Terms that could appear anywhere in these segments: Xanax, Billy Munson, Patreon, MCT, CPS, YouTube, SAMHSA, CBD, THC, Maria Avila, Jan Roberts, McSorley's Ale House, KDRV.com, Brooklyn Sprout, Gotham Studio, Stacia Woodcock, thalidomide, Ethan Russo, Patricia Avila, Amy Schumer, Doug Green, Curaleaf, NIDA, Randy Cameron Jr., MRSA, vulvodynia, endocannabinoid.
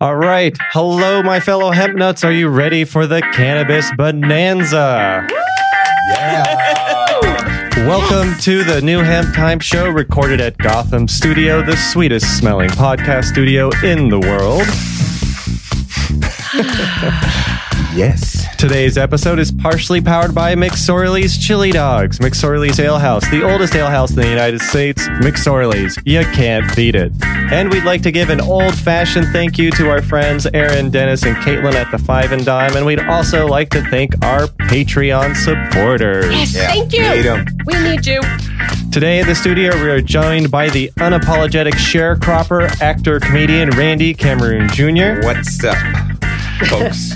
All right. Hello, my fellow hemp nuts. Are you ready for the cannabis bonanza? Woo! Yeah. Welcome to the New Hemp Time Show, recorded at Gotham Studio, the sweetest smelling podcast studio in the world. Yes. Today's episode is partially powered by McSorley's Chili Dogs, McSorley's Ale House, the oldest ale house in the United States. McSorley's, you can't beat it. And we'd like to give an old-fashioned thank you to our friends Aaron, Dennis, and Caitlin at the Five and Dime, and we'd also like to thank our Patreon supporters. Yes, yeah, thank you. Need 'em. We need you. Today in the studio, we are joined by the unapologetic sharecropper, actor, comedian Randy Cameron Jr. What's up, folks?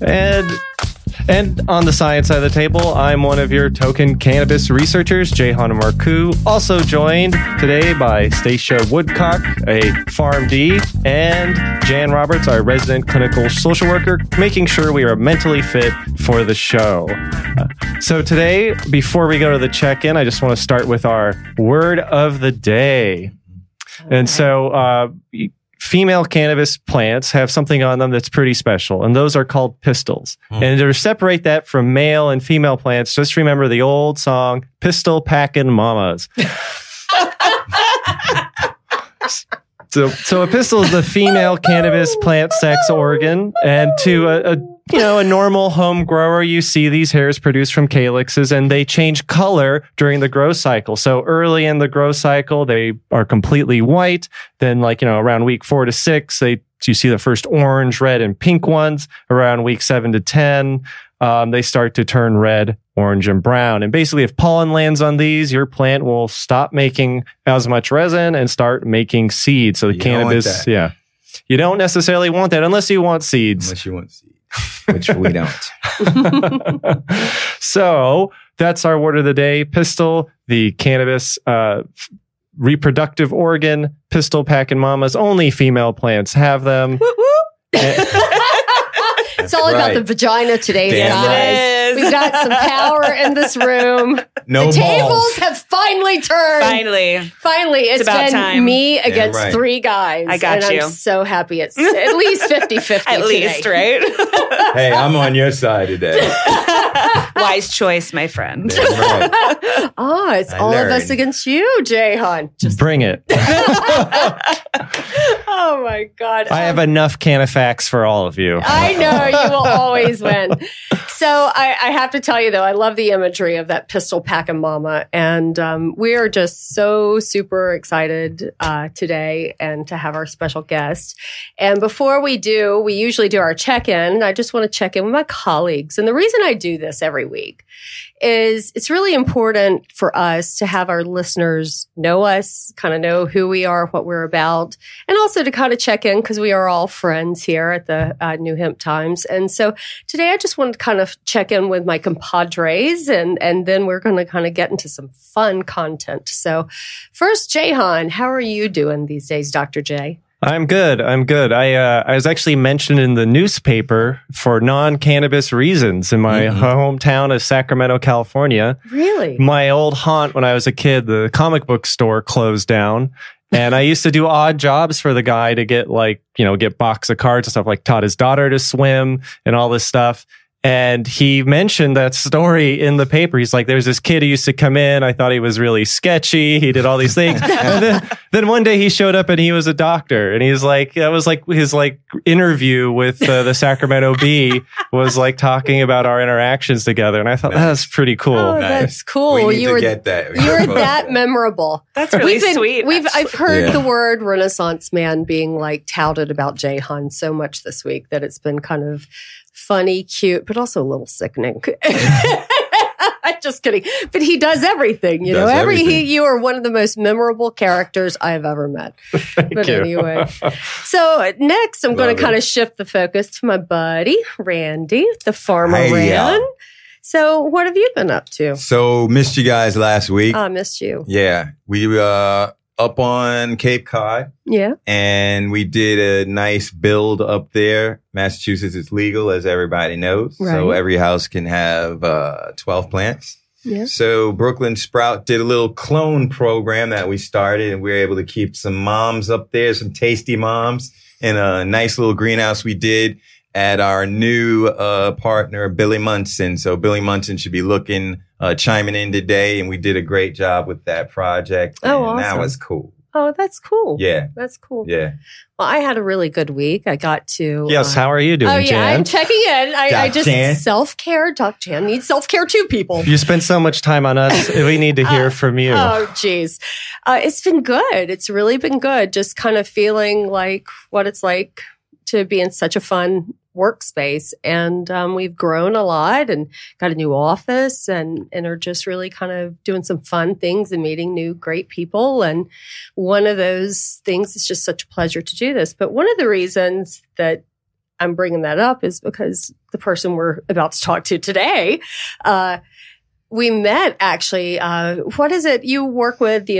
And on the science side of the table, I'm one of your token cannabis researchers, Jehan Marku, also joined today by Stacia Woodcock, a PharmD, and Jan Roberts, our resident clinical social worker, making sure we are mentally fit for the show. So today, before we go to the check-in, I just want to start with our word of the day. And so... female cannabis plants have something on them that's pretty special, and those are called pistils. Mm. And to separate that from male and female plants, just remember the old song, Pistol Packin' Mamas. So a pistil is the female cannabis plant sex organ, and to a normal home grower, you see these hairs produced from calyxes, and they change color during the growth cycle. So early in the growth cycle, they are completely white. Then, around week 4 to 6, you see the first orange, red, and pink ones. Around week 7 to 10, they start to turn red, orange, and brown. And basically, if pollen lands on these, your plant will stop making as much resin and start making seeds. So the cannabis, yeah, you don't necessarily want that unless you want seeds. Which we don't. So that's our word of the day. Pistol, the cannabis reproductive organ. Pistol packing mamas. Only female plants have them. Whoop, whoop. It's all right about the vagina today, guys. We've got some power in this room. No, the tables balls have finally turned. Finally, it's about been time. Me against three guys. I got and you. I'm so happy it's at least 50-50. At today. Least, right? Hey, I'm on your side today. Wise choice, my friend. Right. Oh, it's I all learned. Of us against you, Jehan. Just bring it. Oh my God! I have enough can of facts for all of you. I know you will always win. So I have to tell you though, I love the imagery of that pistol packing mama, and we are just so super excited today and to have our special guest. And before we do, we usually do our check-in. I just want to check in with my colleagues, and the reason I do this every week is it's really important for us to have our listeners know us, kind of know who we are, what we're about, and also to kind of check in because we are all friends here at the New Hemp Times. And so today I just wanted to kind of check in with my compadres, and then we're going to kind of get into some fun content. So first, Jehan, how are you doing these days, Dr. J? I'm good. I was actually mentioned in the newspaper for non-cannabis reasons in my hometown of Sacramento, California. Really? My old haunt when I was a kid, the comic book store closed down. And I used to do odd jobs for the guy to get box of cards and stuff, like taught his daughter to swim and all this stuff. And he mentioned that story in the paper. He's like, there's this kid who used to come in. I thought he was really sketchy. He did all these things. And then one day he showed up and he was a doctor. And he's like, that was like his interview with the Sacramento Bee was talking about our interactions together. And I thought that was pretty cool. Oh, that's cool. We need to get that. You were that memorable. That's really sweet. I've heard the word Renaissance man being touted about Jehan so much this week that it's been kind of funny, cute, but also a little sickening. Just kidding. But he does everything, you are one of the most memorable characters I have ever met. But anyway. So next, I'm going to kind of shift the focus to my buddy, Randy, the farmer. Hey, Ran. Yeah. So what have you been up to? So missed you guys last week. I missed you. Yeah. We were up on Cape Cod. Yeah. And we did a nice build up there. Massachusetts is legal, as everybody knows. Right. So every house can have 12 plants. Yeah. So Brooklyn Sprout did a little clone program that we started, and we were able to keep some moms up there, some tasty moms in a nice little greenhouse we did at our new partner, Billy Munson. So Billy Munson should be looking, chiming in today. And we did a great job with that project. Oh, awesome. That was cool. Oh, that's cool. Yeah. That's cool. Yeah. Well, I had a really good week. I got to... Yes, how are you doing, Jan? Oh, yeah, I'm checking in. I just... Self-care. Doc Jan needs self-care too, people. You spent so much time on us. We need to hear from you. Oh, geez. It's been good. It's really been good. Just kind of feeling like what it's like to be in such a fun workspace. And we've grown a lot and got a new office and are just really kind of doing some fun things and meeting new great people. And one of those things, it's just such a pleasure to do this. But one of the reasons that I'm bringing that up is because the person we're about to talk to today, we met actually, what is it? You work with the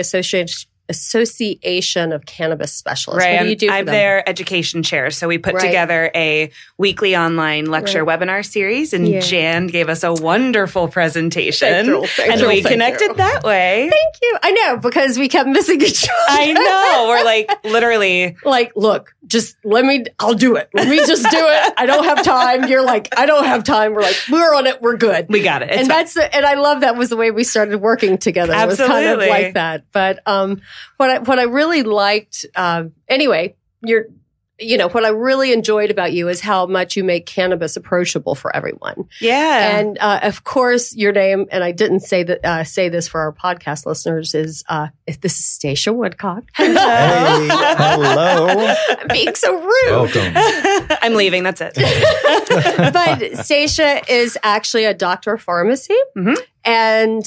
Association of Cannabis Specialists. Right. What do you do for them? I'm their education chair. So we put together a weekly online lecture webinar series, and Jan gave us a wonderful presentation. Thank you, and we connected that way. Thank you. I know, because we kept missing each other. I know. We're like, literally. Like, look, just let me, I'll do it. Let me just do it. I don't have time. You're like, I don't have time. We're like, we're on it. We're good. We got it. It's and fine. And I love that was the way we started working together. Absolutely. It was kind of like that. But, what I really liked, anyway, what I really enjoyed about you is how much you make cannabis approachable for everyone. Yeah. And, of course, your name, and I didn't say that, say this for our podcast listeners, is, this is Stacia Woodcock. Hello. Hey, hello. I'm being so rude. Welcome. I'm leaving. That's it. But Stacia is actually a doctor of pharmacy. Mm-hmm. And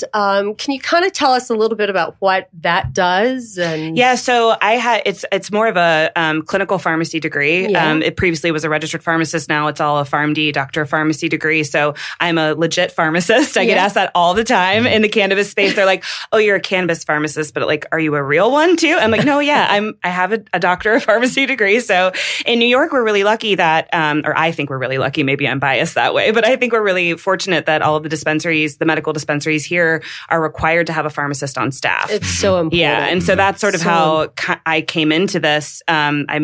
can you kind of tell us a little bit about what that does? And yeah, so I had it's more of a clinical pharmacy degree. Yeah. It previously was a registered pharmacist. Now it's all a PharmD, doctor of pharmacy degree. So I'm a legit pharmacist. I get asked that all the time in the cannabis space. They're like, "Oh, you're a cannabis pharmacist," but like, are you a real one too? I'm like, "No, yeah, I have a doctor of pharmacy degree." So in New York, we're really lucky that, or I think we're really lucky. Maybe I'm biased that way, but I think we're really fortunate that all of the dispensaries, the medical dispensaries here, are required to have a pharmacist on staff. It's so important. Yeah. And so that's sort of how I came into this. I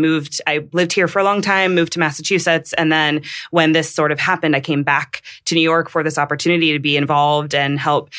lived here for a long time, moved to Massachusetts. And then when this sort of happened, I came back to New York for this opportunity to be involved and help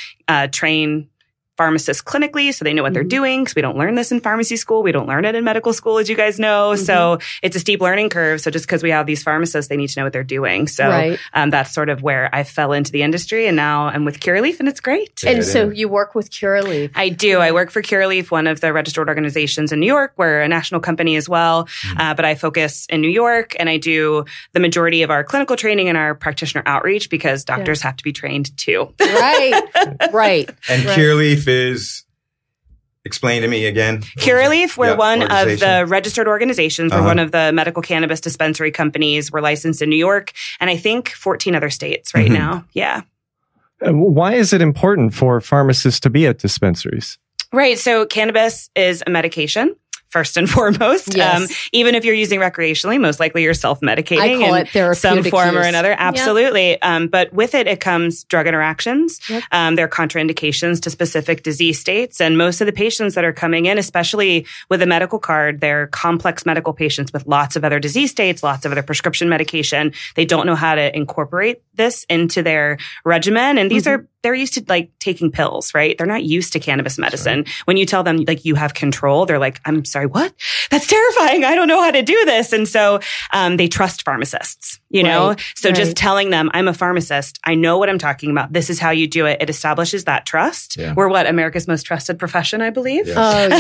train pharmacists clinically, so they know what they're doing, because we don't learn this in pharmacy school. We don't learn it in medical school, as you guys know. Mm-hmm. So it's a steep learning curve. So just because we have these pharmacists, they need to know what they're doing. So that's sort of where I fell into the industry. And now I'm with Curaleaf, and it's great. And so you work with Curaleaf. I do. I work for Curaleaf, one of the registered organizations in New York. We're a national company as well, but I focus in New York, and I do the majority of our clinical training and our practitioner outreach, because doctors have to be trained too. Right. And Curaleaf is, explain to me again. Curaleaf, we're one of the registered organizations. We're one of the medical cannabis dispensary companies. We're licensed in New York and I think 14 other states right now. Yeah. Why is it important for pharmacists to be at dispensaries? Right. So cannabis is a medication, first and foremost. Yes. Even if you're using recreationally, most likely you're self-medicating. I call it therapeutic in some form or another. Absolutely. Yep. But with it comes drug interactions. Yep. There are contraindications to specific disease states. And most of the patients that are coming in, especially with a medical card, they're complex medical patients with lots of other disease states, lots of other prescription medication. They don't know how to incorporate this into their regimen. And these are they're used to like taking pills, right? They're not used to cannabis medicine. Sure. When you tell them like you have control, they're like, "I'm sorry, what? That's terrifying. I don't know how to do this." And so they trust pharmacists, you know? So just telling them, "I'm a pharmacist. I know what I'm talking about. This is how you do it." It establishes that trust. Yeah. We're America's most trusted profession, I believe. Yes. Oh,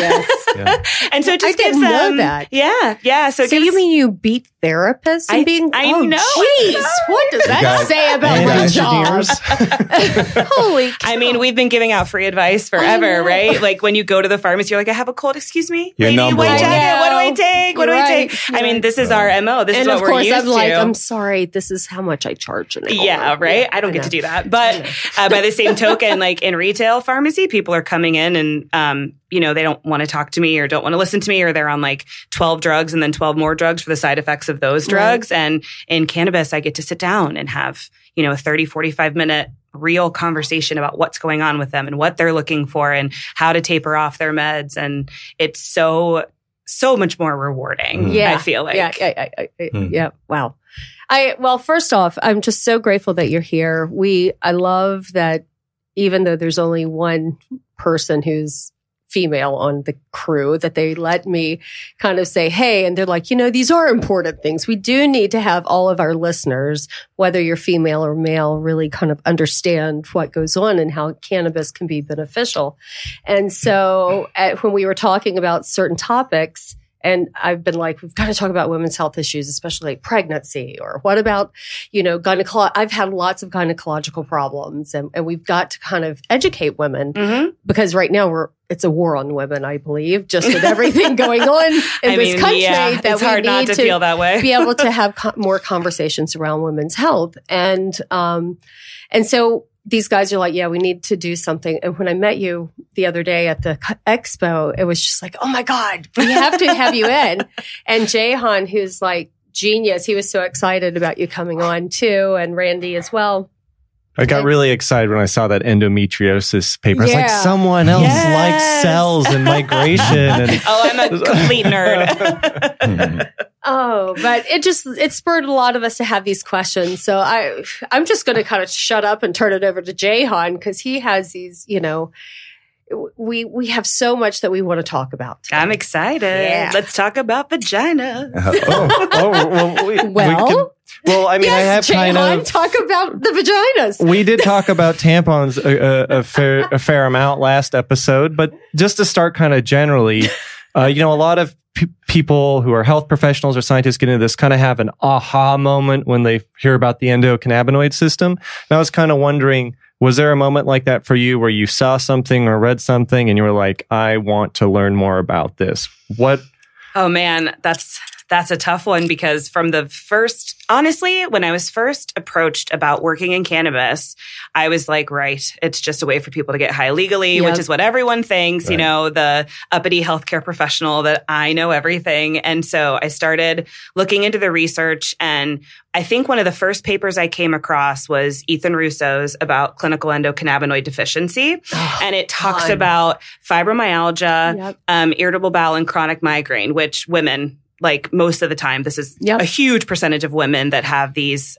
yes. And so it just gives them... I didn't know that. Yeah. Yeah. So you mean you beat therapists? I know. Jeez, what does that say about my job? Holy cow. I mean, we've been giving out free advice forever, right? Like when you go to the pharmacy, you're like, "I have a cold. Excuse me, lady, white jacket. What do I take? What do I take? I mean, this is our MO. This is what we're used to. And of course, I'm like, "I'm sorry. This is how much I charge an hour." Yeah, right? Yeah, I don't get to do that. But by the same token, like in retail pharmacy, people are coming in and, they don't want to talk to me or don't want to listen to me, or they're on like 12 drugs and then 12 more drugs for the side effects of those drugs. Right. And in cannabis, I get to sit down and have, a 30, 45-minute real conversation about what's going on with them and what they're looking for and how to taper off their meds. And it's so so much more rewarding. Yeah. I feel like. Yeah. Wow. Well, first off, I'm just so grateful that you're here. I love that even though there's only one person who's female on the crew, that they let me kind of say, hey, and they're like, you know, these are important things. We do need to have all of our listeners, whether you're female or male, really kind of understand what goes on and how cannabis can be beneficial. And so when we were talking about certain topics, and I've been like, we've got to talk about women's health issues, especially like pregnancy, or what about, you know, I've had lots of gynecological problems, and we've got to kind of educate women because right now it's a war on women, I believe, just with everything going on in this country. Yeah, that it's hard not to feel that way. Be able to have more conversations around women's health, and so. These guys are like, yeah, we need to do something. And when I met you the other day at the expo, it was just like, oh my God, we have to have you in. And Jehan, who's like genius, he was so excited about you coming on too, and Randy as well. I got really excited when I saw that endometriosis paper. Yeah. I was like, someone else likes cells and migration. Oh, I'm a complete nerd. Oh, but it spurred a lot of us to have these questions. So I'm just going to kind of shut up and turn it over to Jehan, because he has these, you know, we have so much that we want to talk about today. I'm excited. Yeah. Let's talk about vagina. I have Jehan, kind of talk about the vaginas. We did talk about tampons a fair amount last episode, but just to start kind of generally, you know, a lot of people who are health professionals or scientists get into this kind of have an aha moment when they hear about the endocannabinoid system. And I was kind of wondering, was there a moment like that for you where you saw something or read something and you were like, I want to learn more about this? What? Oh man, that's a tough one, because from the first, honestly, when I was first approached about working in cannabis, I was like, right, it's just a way for people to get high legally, which is what everyone thinks, right. You know, the uppity healthcare professional that I know everything. And so I started looking into the research, and I think one of the first papers I came across was Ethan Russo's about clinical endocannabinoid deficiency. And it talks about fibromyalgia, irritable bowel, and chronic migraine, which women, like most of the time, this is a huge percentage of women that have these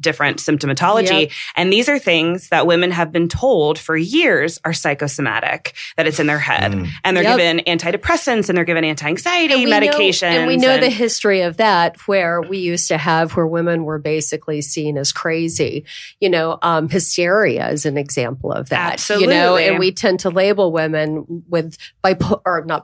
different symptomatology. Yep. And these are things that women have been told for years are psychosomatic, that it's in their head. Mm. And they're given antidepressants, and they're given anti-anxiety medications. And we know the history of that, where we used to have, where women were basically seen as crazy. You know, hysteria is an example of that. Absolutely. You know, and we tend to label women with not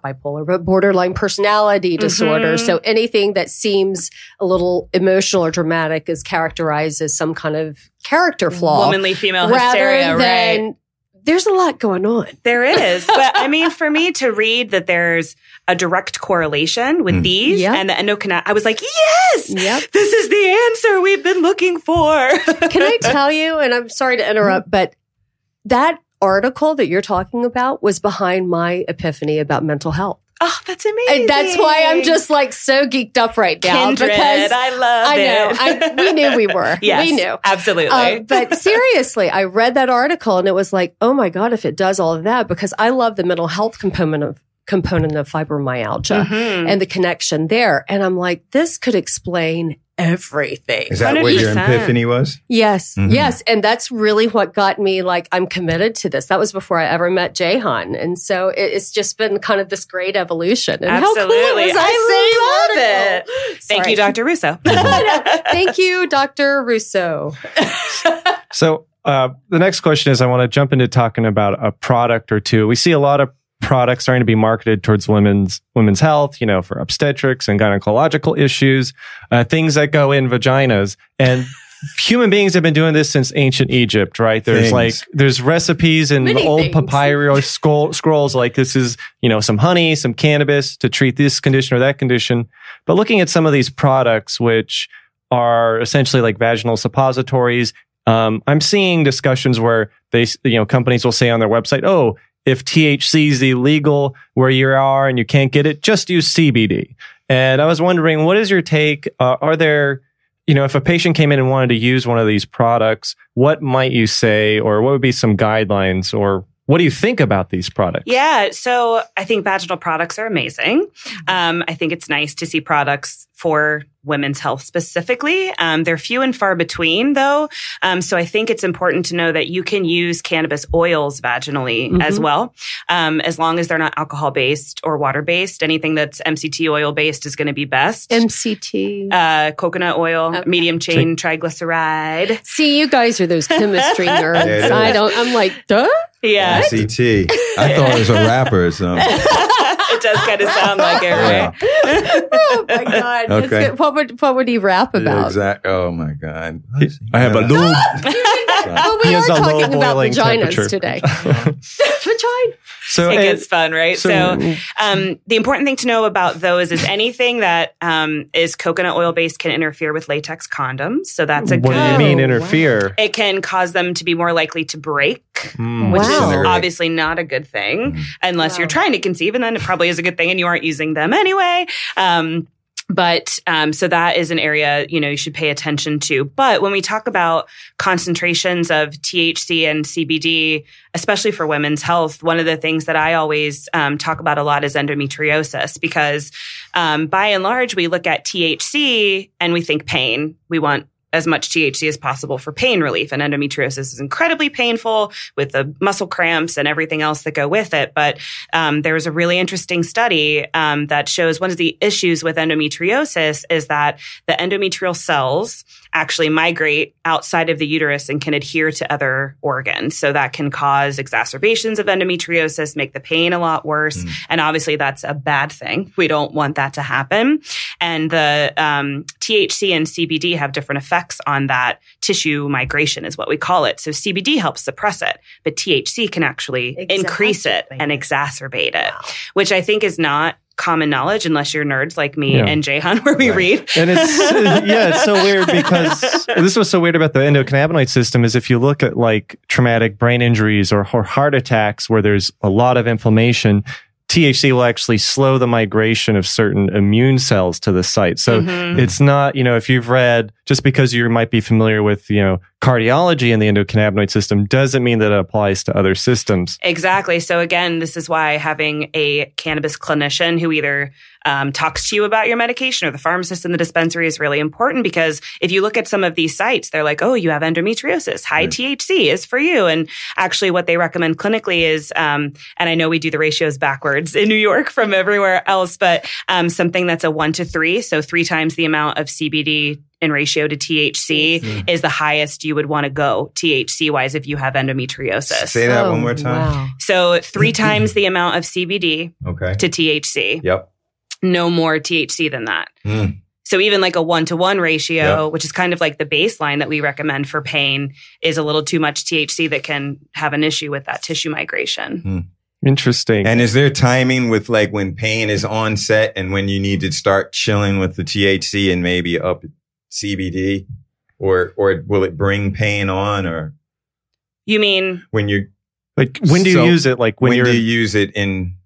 bipolar, but borderline personality disorder. So anything that seems a little emotional or dramatic is characterized as some kind of character flaw. Womanly female hysteria, right? There's a lot going on. There is. But I mean, for me to read that there's a direct correlation with these and the endocannabinoid, I was like, yes, this is the answer we've been looking for. Can I tell you, and I'm sorry to interrupt, but that article that you're talking about was behind my epiphany about mental health. Oh, that's amazing. And that's why I'm just like so geeked up right now. Kindred, because I love it. I know. We knew we were. Yes, we knew. Absolutely. But seriously, I read that article and it was like, oh my God, if it does all of that, because I love the mental health component of fibromyalgia and the connection there. And I'm like, this could explain everything. Is that 100%. What your epiphany was? Yes. Mm-hmm. Yes. And that's really what got me like, I'm committed to this. That was before I ever met Jehan. And so it's just been kind of this great evolution. And absolutely. How cool was I love it. Thank you, Dr. Russo. Thank you, Dr. Russo. So the next question is, I want to jump into talking about a product or two. We see a lot of products starting to be marketed towards women's health, you know, for obstetrics and gynecological issues, things that go in vaginas. And human beings have been doing this since ancient Egypt, right? There's recipes and old papyri scrolls, like this is, you know, some honey, some cannabis to treat this condition or that condition. But looking at some of these products, which are essentially like vaginal suppositories, I'm seeing discussions where they, you know, companies will say on their website, oh, if THC is illegal where you are and you can't get it, just use CBD. And I was wondering, what is your take? Are there, you know, if a patient came in and wanted to use one of these products, what might you say, or what would be some guidelines or What do you think about these products? Yeah, so I think vaginal products are amazing. I think it's nice to see products for women's health specifically. They're few and far between, though. So I think it's important to know that you can use cannabis oils vaginally as well, as long as they're not alcohol-based or water-based. Anything that's MCT oil-based is going to be best. MCT. Coconut oil, okay. Medium-chain triglyceride. See, you guys are those chemistry nerds. Yeah, I'm like, duh? Yeah. MCT. I thought it was a rapper or something. It does kind of sound like it, right? Yeah. Oh, my God. Okay. What would he rap about? Yeah, exactly. Oh, my God. I have a lube. Well, we are talking about vaginas today. Vagina. So it gets fun, right? So the important thing to know about those is anything that is coconut oil-based can interfere with latex condoms. So that's a good... What do you mean interfere? It can cause them to be more likely to break, which is obviously not a good thing, unless you're trying to conceive, and then it probably is a good thing and you aren't using them anyway. So that is an area, you should pay attention to. But when we talk about concentrations of THC and CBD, especially for women's health, one of the things that I always talk about a lot is endometriosis, because by and large, we look at THC and we think pain. We want as much THC as possible for pain relief. And endometriosis is incredibly painful with the muscle cramps and everything else that go with it. But there was a really interesting study that shows one of the issues with endometriosis is that the endometrial cells actually migrate outside of the uterus and can adhere to other organs. So that can cause exacerbations of endometriosis, make the pain a lot worse. And obviously that's a bad thing. We don't want that to happen. And the THC and CBD have different effects on that tissue migration is what we call it. So CBD helps suppress it, but THC can actually increase it and exacerbate it, which I think is not common knowledge unless you're nerds like me and Jehan where we read. And it's, it's so weird because this was so weird about the endocannabinoid system is if you look at like traumatic brain injuries or heart attacks where there's a lot of inflammation, THC will actually slow the migration of certain immune cells to the site. So it's not, if you've read, just because you might be familiar with, cardiology and the endocannabinoid system doesn't mean that it applies to other systems. Exactly. So again, this is why having a cannabis clinician who either talks to you about your medication or the pharmacist in the dispensary is really important, because if you look at some of these sites, they're like, oh, you have endometriosis. High THC is for you. And actually what they recommend clinically is, and I know we do the ratios backwards in New York from everywhere else, but something that's a 1:3. So 3 times the amount of CBD in ratio to THC is the highest you would want to go THC-wise if you have endometriosis. Say that one more time. Wow. So 3 times the amount of CBD to THC. Yep. No more THC than that. So even like a 1:1 ratio, which is kind of like the baseline that we recommend for pain, is a little too much THC that can have an issue with that tissue migration. Interesting. And is there timing with like when pain is onset and when you need to start chilling with the THC and maybe up CBD, or will it bring pain on? Or you mean when you like when do you use it? Like when do you use it in?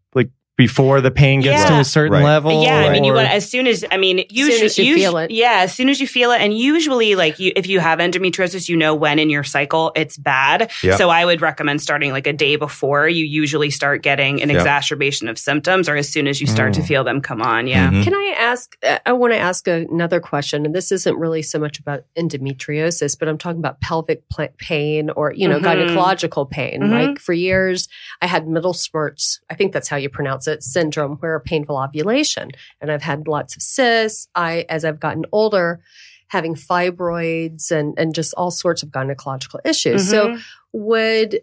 Before the pain gets to a certain level. Yeah, I mean, you want as soon as you feel it. Yeah, as soon as you feel it. And usually, if you have endometriosis, when in your cycle it's bad. Yep. So I would recommend starting like a day before. You usually start getting an exacerbation of symptoms, or as soon as you start to feel them come on. Yeah. Can I ask? I want to ask another question, and this isn't really so much about endometriosis, but I'm talking about pelvic pain or gynecological pain. Like for years, I had Middlesmertz. I think that's how you pronounce it. Syndrome, where painful ovulation, and I've had lots of cysts. As I've gotten older, having fibroids and just all sorts of gynecological issues. So, would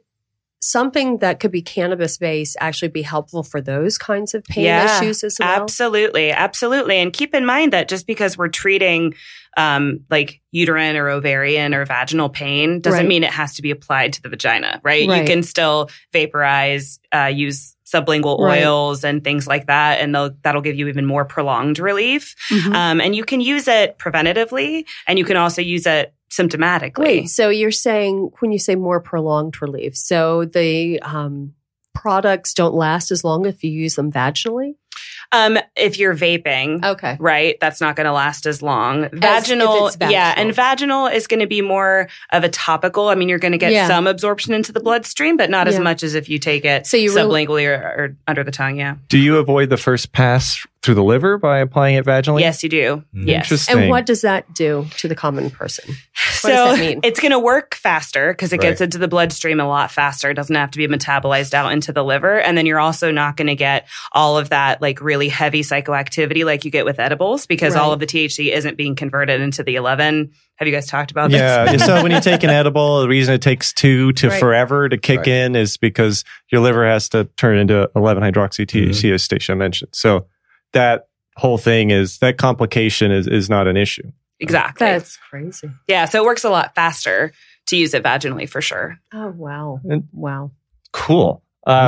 something that could be cannabis-based actually be helpful for those kinds of pain issues as well? Absolutely. Absolutely. And keep in mind that just because we're treating like uterine or ovarian or vaginal pain doesn't mean it has to be applied to the vagina, right? You can still vaporize, use sublingual oils and things like that, and that'll give you even more prolonged relief. And you can use it preventatively, and you can also use it symptomatically. Wait, so you're saying, when you say more prolonged relief, so the products don't last as long if you use them vaginally? If you're vaping, okay, right, that's not going to last as long. Vaginal. Yeah, and vaginal is going to be more of a topical. I mean, you're going to get some absorption into the bloodstream, but not as much as if you take it sublingually or under the tongue. Yeah. Do you avoid the first pass through the liver by applying it vaginally? Yes, you do. Yes. And what does that do to the common person? What does that mean? It's going to work faster because it gets into the bloodstream a lot faster. It doesn't have to be metabolized out into the liver. And then you're also not going to get all of that like really heavy psychoactivity like you get with edibles because all of the THC isn't being converted into the 11. Have you guys talked about this? Yeah. So when you take an edible, the reason it takes two to forever to kick in is because your liver has to turn into 11-hydroxy-THC, as Stacia mentioned. So that whole thing is, that complication is not an issue. Exactly. That's crazy. Yeah. So it works a lot faster to use it vaginally for sure. Oh, wow. And, wow. Cool.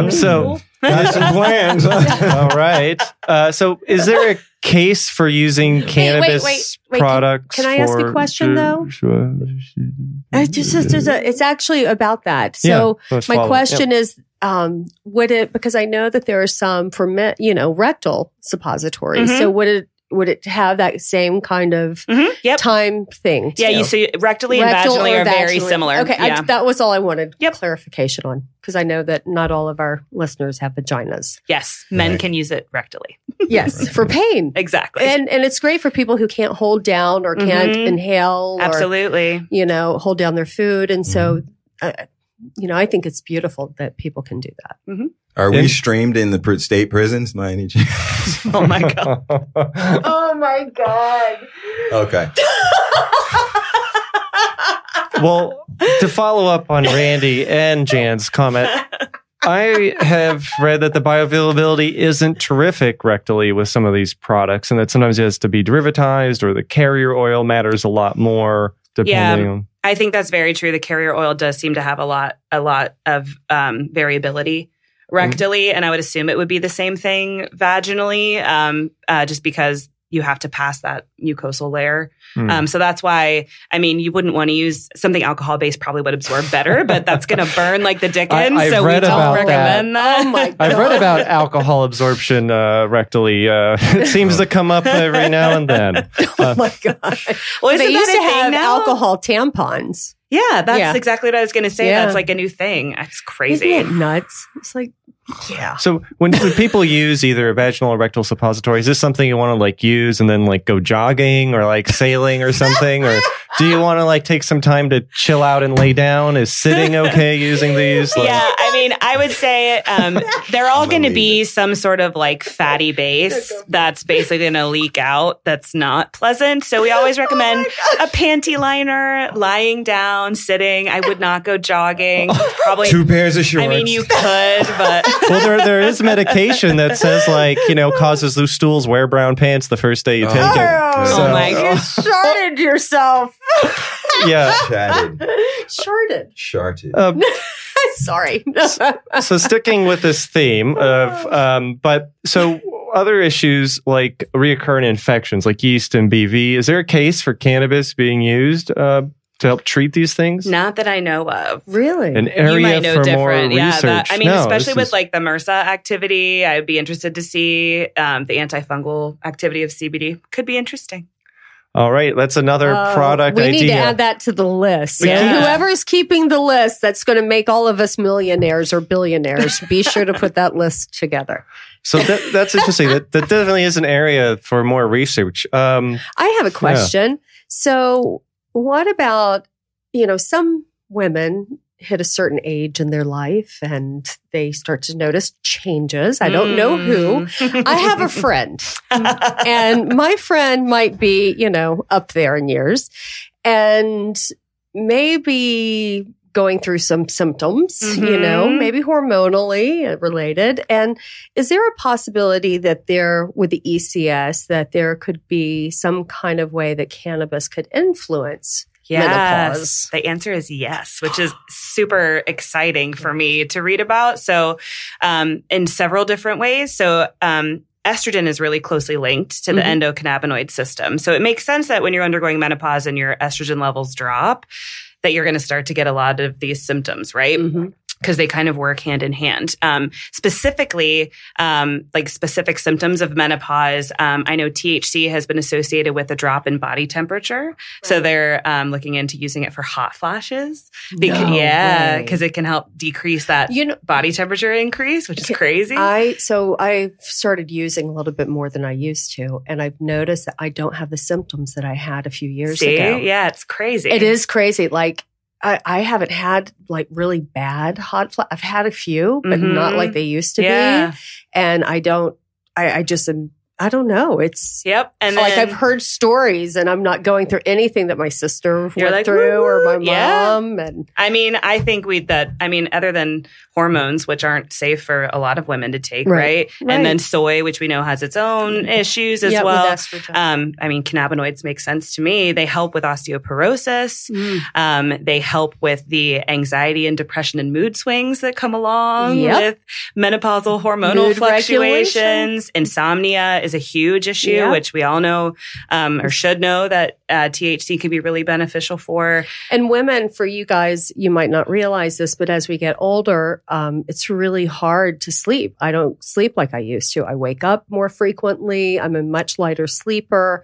So got some plans. All right. So is there a case for using cannabis products? Can I ask a question though? Sure. It's actually about that. So my question is, would it, because I know that there are some rectal suppositories. So would it have that same kind of time thing? Yeah, you see, rectally and vaginally are very similar. Okay, yeah. That was all I wanted clarification on, because I know that not all of our listeners have vaginas. Yes, men can use it rectally. Yes, for pain. Exactly. And it's great for people who can't hold down or can't inhale. Absolutely. Or, hold down their food. And so, I think it's beautiful that people can do that. Mm-hmm. Are we streamed in the state prisons by any chance? Oh, my God. Oh, my God. Okay. Well, to follow up on Randy and Jan's comment, I have read that the bioavailability isn't terrific rectally with some of these products, and that sometimes it has to be derivatized, or the carrier oil matters a lot more, depending on... I think that's very true. The carrier oil does seem to have a lot of variability rectally, and I would assume it would be the same thing vaginally, just because you have to pass that mucosal layer. So that's why, you wouldn't want to use something alcohol-based, probably would absorb better, but that's going to burn like the dickens. So we don't recommend that. Oh my God. I've read about alcohol absorption rectally. It seems to come up every now and then. Oh my God. Well, they used to have alcohol tampons. Yeah, that's exactly what I was going to say. Yeah. That's like a new thing. It's crazy. Isn't it nuts? It's like, yeah. So when people use either a vaginal or rectal suppository, is this something you want to like use and then like go jogging or like sailing or something? Or do you want to like take some time to chill out and lay down? Is sitting okay using these? Like, yeah, I would say they're all going to be some sort of like fatty base that's basically going to leak out. That's not pleasant. So we always recommend a panty liner, lying down, sitting. I would not go jogging. Probably 2 pairs of shorts. You could, but. Well, there is medication that says causes loose stools, wear brown pants the first day you take it. Oh my God. You sharted yourself. Yeah. Sharted. Sorry. So sticking with this theme of, so other issues like recurrent infections like yeast and BV, is there a case for cannabis being used to help treat these things? Not that I know of. Really? An area for more research. Yeah, especially with like the MRSA activity, I'd be interested to see the antifungal activity of CBD. Could be interesting. All right, that's another product idea. We need to add that to the list. Yeah. Whoever's keeping the list, that's going to make all of us millionaires or billionaires. Be sure to put that list together. So that's interesting. That definitely is an area for more research. I have a question. Yeah. So what about, some women hit a certain age in their life and they start to notice changes. I don't know who. I have a friend. And my friend might be, up there in years and maybe going through some symptoms, maybe hormonally related. And is there a possibility that with the ECS, that there could be some kind of way that cannabis could influence menopause? The answer is yes, which is super exciting for me to read about. So, in several different ways. So, estrogen is really closely linked to the endocannabinoid system. So it makes sense that when you're undergoing menopause and your estrogen levels drop, that you're going to start to get a lot of these symptoms, right? Mm-hmm. because they kind of work hand in hand. Specifically, like specific symptoms of menopause, I know THC has been associated with a drop in body temperature. Right. So they're looking into using it for hot flashes. Because it can help decrease that body temperature increase, which is crazy. So I started using a little bit more than I used to, and I've noticed that I don't have the symptoms that I had a few years ago. Yeah, it's crazy. It is crazy. Like, I haven't had like really bad hot flashes. I've had a few, but not like they used to be. And I don't know. It's and like I've heard stories, and I'm not going through anything that my sister went through or my mom. Yeah. And I mean, I think other than hormones, which aren't safe for a lot of women to take, right? And then soy, which we know has its own issues as well. Cannabinoids make sense to me. They help with osteoporosis. They help with the anxiety and depression and mood swings that come along with menopausal hormonal fluctuations. Insomnia is a huge issue, which we all know or should know that THC can be really beneficial for. And women, for you guys, you might not realize this, but as we get older, it's really hard to sleep. I don't sleep like I used to. I wake up more frequently. I'm a much lighter sleeper.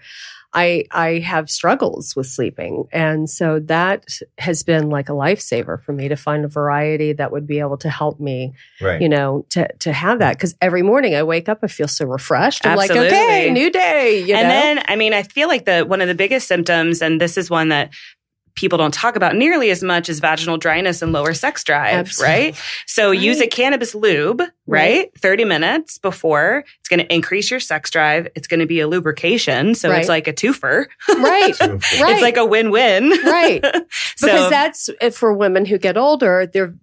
I have struggles with sleeping. And so that has been like a lifesaver for me to find a variety that would be able to help me, to have that. Because every morning I wake up, I feel so refreshed. I'm like, okay, new day. Then, I feel like one of the biggest symptoms, and this is one that people don't talk about nearly as much as vaginal dryness and lower sex drive, right? So use a cannabis lube, right? 30 minutes before. It's going to increase your sex drive. It's going to be a lubrication. So it's like a twofer. It's like a win-win. Because that's for women who get older, they're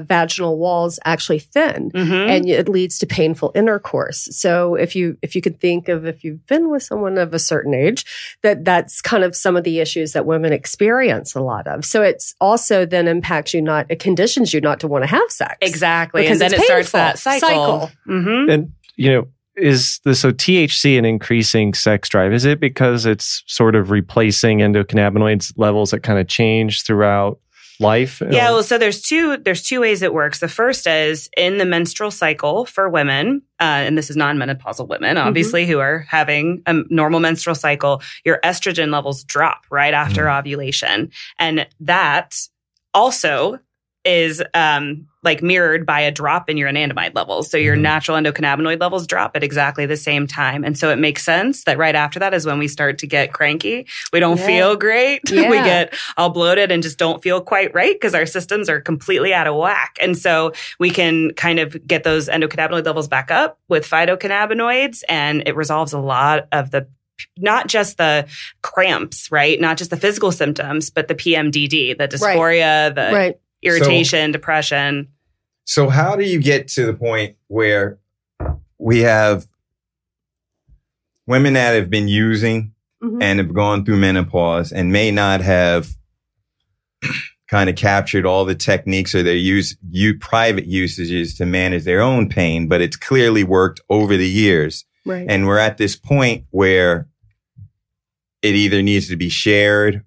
vaginal walls actually thin, and it leads to painful intercourse. So if you could think of, if you've been with someone of a certain age, that's kind of some of the issues that women experience a lot of. So it's also then impacts you not, it conditions you not to want to have sex. Exactly. Because then it starts that cycle. And, so THC and increasing sex drive, is it because it's sort of replacing endocannabinoids levels that kind of change throughout life? Yeah, well, so there's two ways it works. The first is in the menstrual cycle for women, and this is non-menopausal women, obviously, who are having a normal menstrual cycle, your estrogen levels drop right after ovulation. And that also is mirrored by a drop in your anandamide levels. So your natural endocannabinoid levels drop at exactly the same time. And so it makes sense that right after that is when we start to get cranky. We don't feel great. We get all bloated and just don't feel quite right because our systems are completely out of whack. And so we can kind of get those endocannabinoid levels back up with phytocannabinoids, and it resolves a lot of the not just the cramps, right? Not just the physical symptoms, but the PMDD, the dysphoria, the irritation, depression. So how do you get to the point where we have women that have been using and have gone through menopause and may not have kind of captured all the techniques or their private usages to manage their own pain, but it's clearly worked over the years. Right. And we're at this point where it either needs to be shared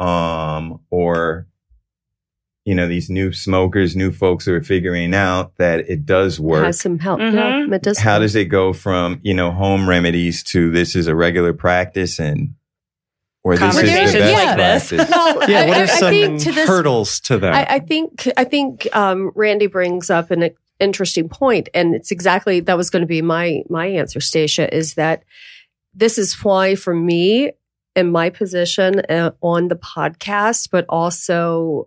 or... these new smokers, new folks who are figuring out that it does work. It has some help. It does. How does it go from, home remedies to this is a regular practice and or this is the best practice? Well, what are some hurdles to that? I think Randy brings up an interesting point, and it's exactly that was going to be my answer, Stacia, is that this is why for me, in my position on the podcast, but also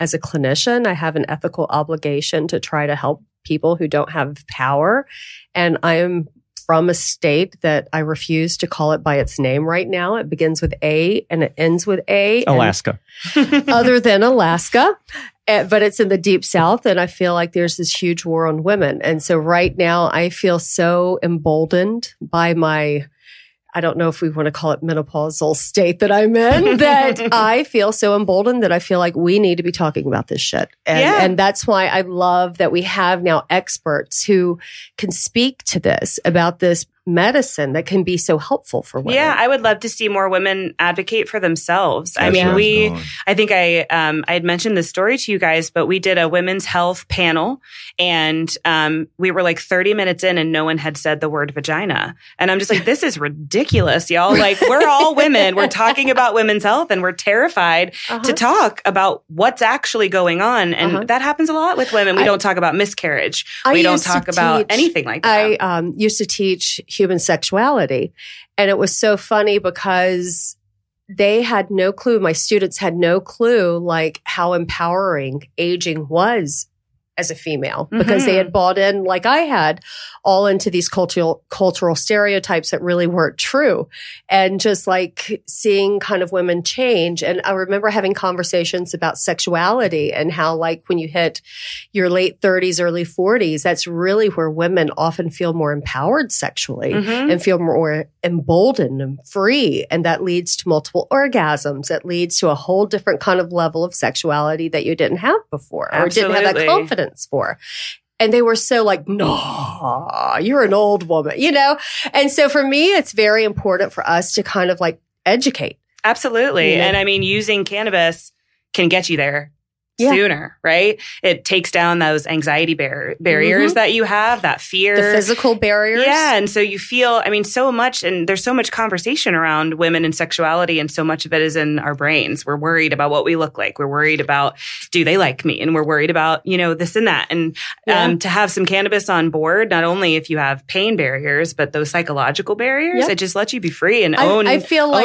as a clinician, I have an ethical obligation to try to help people who don't have power. And I am from a state that I refuse to call it by its name right now. It begins with A and it ends with A. Alaska. Other than Alaska. But it's in the deep South, and I feel like there's this huge war on women. And so right now, I feel so emboldened by my... I don't know if we want to call it menopausal state that I'm in, that I feel so emboldened that I feel like we need to be talking about this shit. And that's why I love that we have now experts who can speak to this, about this medicine that can be so helpful for women. Yeah, I would love to see more women advocate for themselves. That's I had mentioned this story to you guys, but we did a women's health panel and we were like 30 minutes in and no one had said the word vagina. And I'm just like, this is ridiculous, y'all. Like, we're all women. We're talking about women's health and we're terrified to talk about what's actually going on. And that happens a lot with women. We don't talk about miscarriage. We don't talk about anything like that. I used to teach human sexuality. And it was so funny because they had no clue. My students had no clue, like, how empowering aging was as a female, because they had bought in, like I had, all into these cultural stereotypes that really weren't true. And just like seeing kind of women change. And I remember having conversations about sexuality and how, like, when you hit your late 30s, early 40s, that's really where women often feel more empowered sexually and feel more emboldened and free. And that leads to multiple orgasms. That leads to a whole different kind of level of sexuality that you didn't have before, or didn't have that confidence for. And they were so like, no, you're an old woman, you know? And so for me, it's very important for us to kind of like educate. Absolutely. You know? And I mean, using cannabis can get you there sooner, right? It takes down those anxiety barriers that you have, that fear. The physical barriers. Yeah. And so you feel, I mean, so much, and there's so much conversation around women and sexuality, and so much of it is in our brains. We're worried about what we look like. We're worried about, do they like me? And we're worried about, you know, this and that. And to have some cannabis on board, not only if you have pain barriers, but those psychological barriers, it just lets you be free and own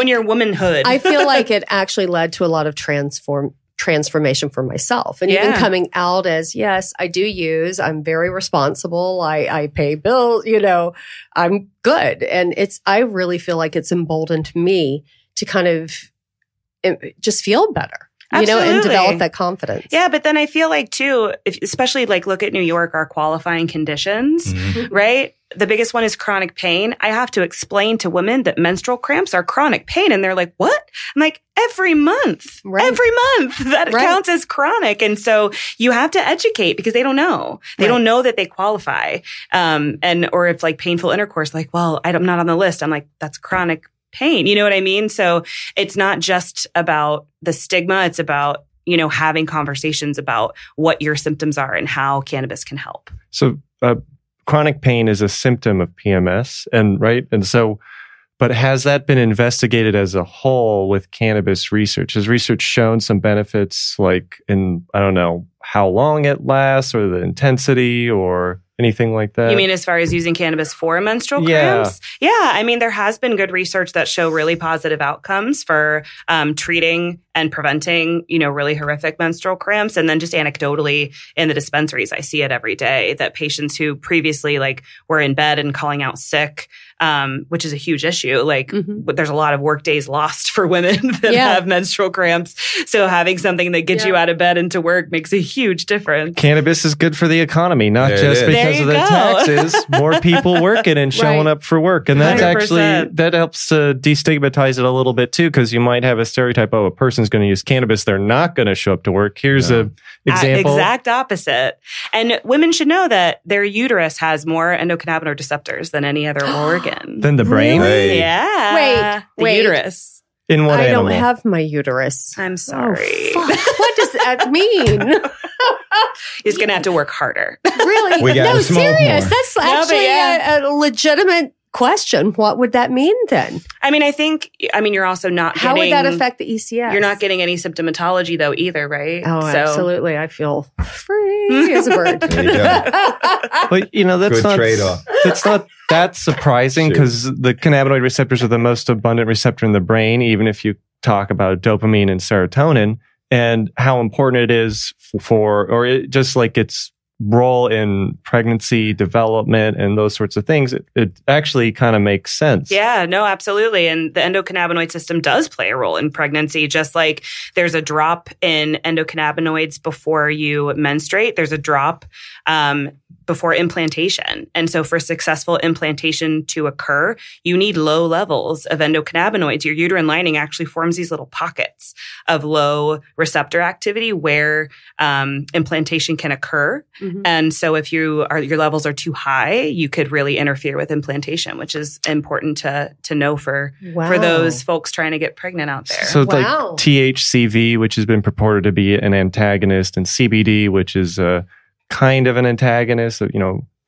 your womanhood. I feel like it actually led to a lot of transformation for myself. And even coming out as, yes, I do use, I'm very responsible, I pay bills, you know, I'm good. And I really feel like it's emboldened me to kind of just feel better. Absolutely. You know, and develop that confidence. Yeah, but then I feel like too, especially like look at New York, our qualifying conditions, right? The biggest one is chronic pain. I have to explain to women that menstrual cramps are chronic pain. And they're like, what? I'm like, every month that counts as chronic. And so you have to educate because they don't know. They don't know that they qualify. Or if like painful intercourse, like, well, I'm not on the list. I'm like, that's chronic pain. You know what I mean? So it's not just about the stigma. It's about, you know, having conversations about what your symptoms are and how cannabis can help. So chronic pain is a symptom of PMS, but has that been investigated as a whole with cannabis research? Has research shown some benefits, like in, I don't know, how long it lasts or the intensity or anything like that? You mean as far as using cannabis for menstrual cramps? Yeah. I mean, there has been good research that show really positive outcomes for treating and preventing, you know, really horrific menstrual cramps. And then just anecdotally in the dispensaries, I see it every day that patients who previously like were in bed and calling out sick, which is a huge issue. Like there's a lot of work days lost for women that have menstrual cramps. So having something that gets you out of bed and to work makes a huge difference. Cannabis is good for the economy, not just because of the taxes. More people working and showing up for work. And that's 100%. Actually, that helps to destigmatize it a little bit too, because you might have a stereotype, oh, a person's going to use cannabis. They're not going to show up to work. Here's an example. Exact opposite. And women should know that their uterus has more endocannabinoid receptors than any other organ. Than the brain? Really? Yeah. Wait. Uterus. In what animal? I don't have my uterus. I'm sorry. Oh, fuck. What does that mean? He's going to have to work harder. Really? No, serious. More. That's actually a legitimate question. What would that mean then? I mean, you're also not getting... How would that affect the ECS? You're not getting any symptomatology though either, right? Oh, absolutely. I feel free as a bird. There you go. But, you know, that's good trade-off. That's not that surprising because the cannabinoid receptors are the most abundant receptor in the brain, even if you talk about dopamine and serotonin and how important it is for its role in pregnancy development and those sorts of things, it actually kind of makes sense. Yeah, no, absolutely. And the endocannabinoid system does play a role in pregnancy, just like there's a drop in endocannabinoids before you menstruate. There's a drop before implantation. And so for successful implantation to occur, you need low levels of endocannabinoids. Your uterine lining actually forms these little pockets of low receptor activity where implantation can occur. Mm-hmm. And so if your levels are too high, you could really interfere with implantation, which is important to know for those folks trying to get pregnant out there. So like THCV, which has been purported to be an antagonist, and CBD, which is a kind of an antagonist,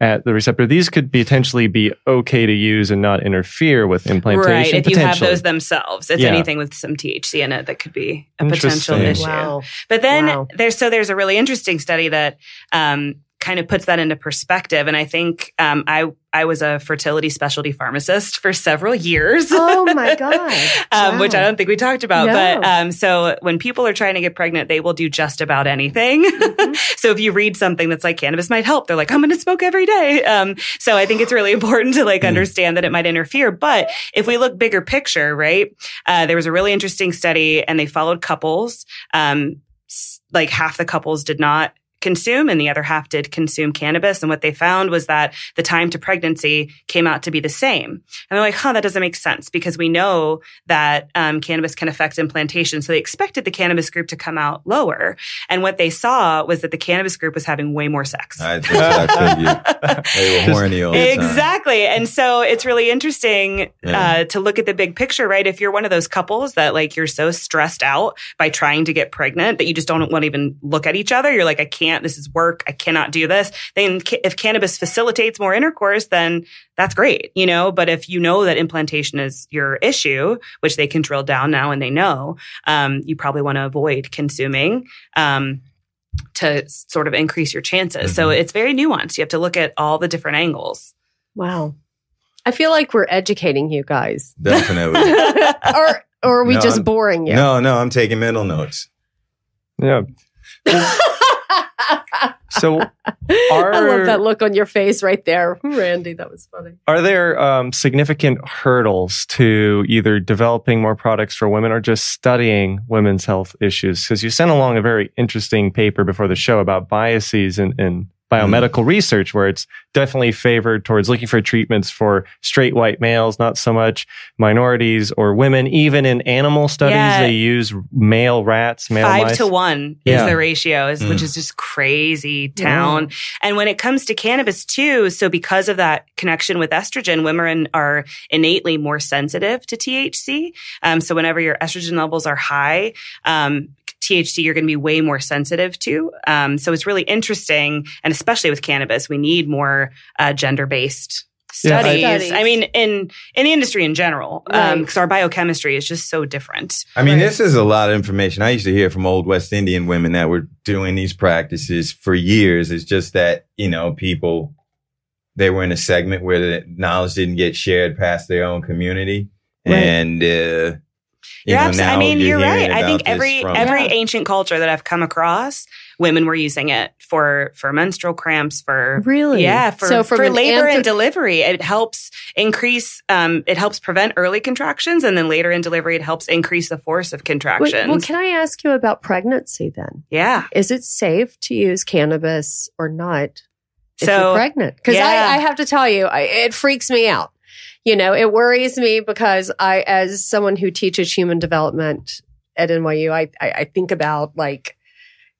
at the receptor. These could potentially be okay to use and not interfere with implantation. Right, if you have those themselves. It's anything with some THC in it that could be a potential issue. Wow. But then there's a really interesting study that kind of puts that into perspective. And I think I was a fertility specialty pharmacist for several years. Oh, my God. Which I don't think we talked about. No. But so when people are trying to get pregnant, they will do just about anything. Mm-hmm. So if you read something that's like cannabis might help, they're like, I'm going to smoke every day. So I think it's really important to understand that it might interfere. But if we look bigger picture, right, there was a really interesting study and they followed couples. Like half the couples did not consume and the other half did consume cannabis. And what they found was that the time to pregnancy came out to be the same. And they're like, that doesn't make sense because we know that cannabis can affect implantation. So they expected the cannabis group to come out lower. And what they saw was that the cannabis group was having way more sex. I just They were horny all the time. Exactly. And so it's really interesting to look at the big picture, right? If you're one of those couples that like you're so stressed out by trying to get pregnant that you just don't want to even look at each other. You're like, I can't. This is work. I cannot do this. Then if cannabis facilitates more intercourse, then that's great, But if you know that implantation is your issue, which they can drill down now and they know, you probably want to avoid consuming to sort of increase your chances. Mm-hmm. So it's very nuanced. You have to look at all the different angles. Wow. I feel like we're educating you guys. Definitely. or are we just boring you? No, I'm taking mental notes. Yeah. So I love that look on your face right there. Randy, that was funny. Are there significant hurdles to either developing more products for women or just studying women's health issues? Because you sent along a very interesting paper before the show about biases in biomedical research, where it's definitely favored towards looking for treatments for straight white males, not so much minorities or women. Even in animal studies, they use male rats, male mice. 5 to 1 is the ratio, which is just crazy town. Mm. And when it comes to cannabis too, so because of that connection with estrogen, women are innately more sensitive to THC. So whenever your estrogen levels are high, THC you're going to be way more sensitive to. So it's really interesting. And especially with cannabis, we need more gender-based studies. I mean, in the industry in general, because our biochemistry is just so different. I mean, this is a lot of information. I used to hear from old West Indian women that were doing these practices for years. It's just that, people, they were in a segment where the knowledge didn't get shared past their own community. Right. And you're right. I think every ancient culture that I've come across, women were using it for menstrual cramps, for labor and delivery. It helps increase, it helps prevent early contractions. And then later in delivery, it helps increase the force of contractions. Well, can I ask you about pregnancy then? Yeah. Is it safe to use cannabis or not if you're pregnant? Because I have to tell you, it freaks me out. It worries me because I, as someone who teaches human development at NYU, I think about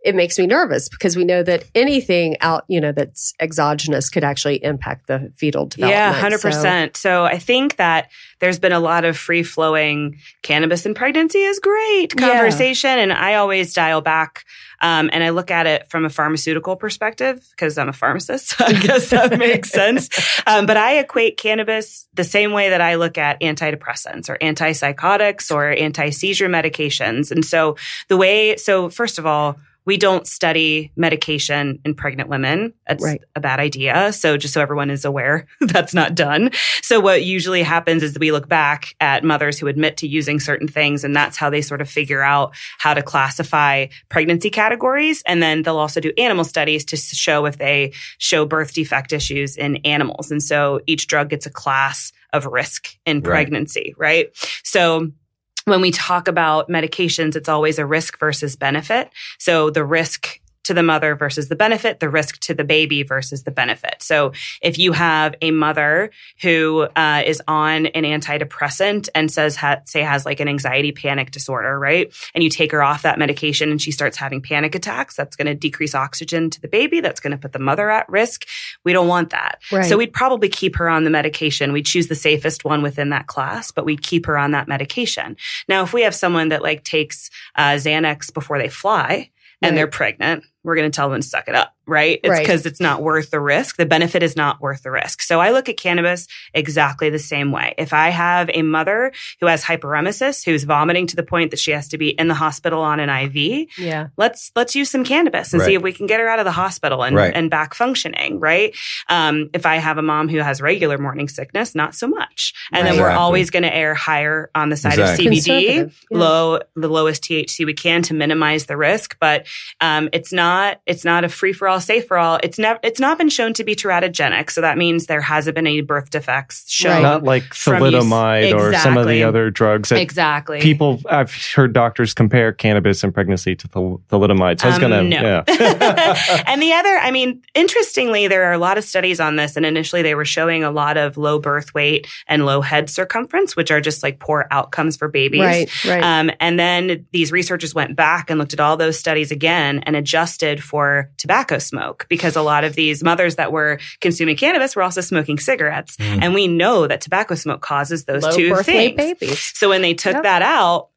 it makes me nervous because we know that anything out, that's exogenous could actually impact the fetal development. Yeah, 100%. So I think that there's been a lot of free-flowing cannabis and pregnancy is great conversation. And I always dial back. And I look at it from a pharmaceutical perspective because I'm a pharmacist. So I guess that makes sense. But I equate cannabis the same way that I look at antidepressants or antipsychotics or anti-seizure medications. And so first of all, we don't study medication in pregnant women. That's a bad idea. So just so everyone is aware, that's not done. So what usually happens is we look back at mothers who admit to using certain things, and that's how they sort of figure out how to classify pregnancy categories. And then they'll also do animal studies to show if they show birth defect issues in animals. And so each drug gets a class of risk in pregnancy, right? So when we talk about medications, it's always a risk versus benefit. So the risk to the mother versus the benefit, the risk to the baby versus the benefit. So if you have a mother who is on an antidepressant and has like an anxiety panic disorder, right? And you take her off that medication and she starts having panic attacks, that's going to decrease oxygen to the baby. That's going to put the mother at risk. We don't want that. Right. So we'd probably keep her on the medication. We'd choose the safest one within that class, but we'd keep her on that medication. Now, if we have someone that like takes Xanax before they fly and they're pregnant, we're going to tell them to suck it up, right? It's because it's not worth the risk. The benefit is not worth the risk. So I look at cannabis exactly the same way. If I have a mother who has hyperemesis, who's vomiting to the point that she has to be in the hospital on an IV, let's use some cannabis and see if we can get her out of the hospital and back functioning, right? If I have a mom who has regular morning sickness, not so much. And then we're always going to err higher on the side of CBD, the lowest THC we can to minimize the risk. But it's not a free-for-all, safe-for-all. It's not been shown to be teratogenic, so that means there hasn't been any birth defects shown. Right. Not like thalidomide or some of the other drugs. People, I've heard doctors compare cannabis and pregnancy to thalidomide. So I was going to, And the other, I mean, interestingly, there are a lot of studies on this, and initially they were showing a lot of low birth weight and low head circumference, which are just like poor outcomes for babies. And then these researchers went back and looked at all those studies again and adjusted for tobacco smoke, because a lot of these mothers that were consuming cannabis were also smoking cigarettes. And we know that tobacco smoke causes those two things. Babies. So when they took that out,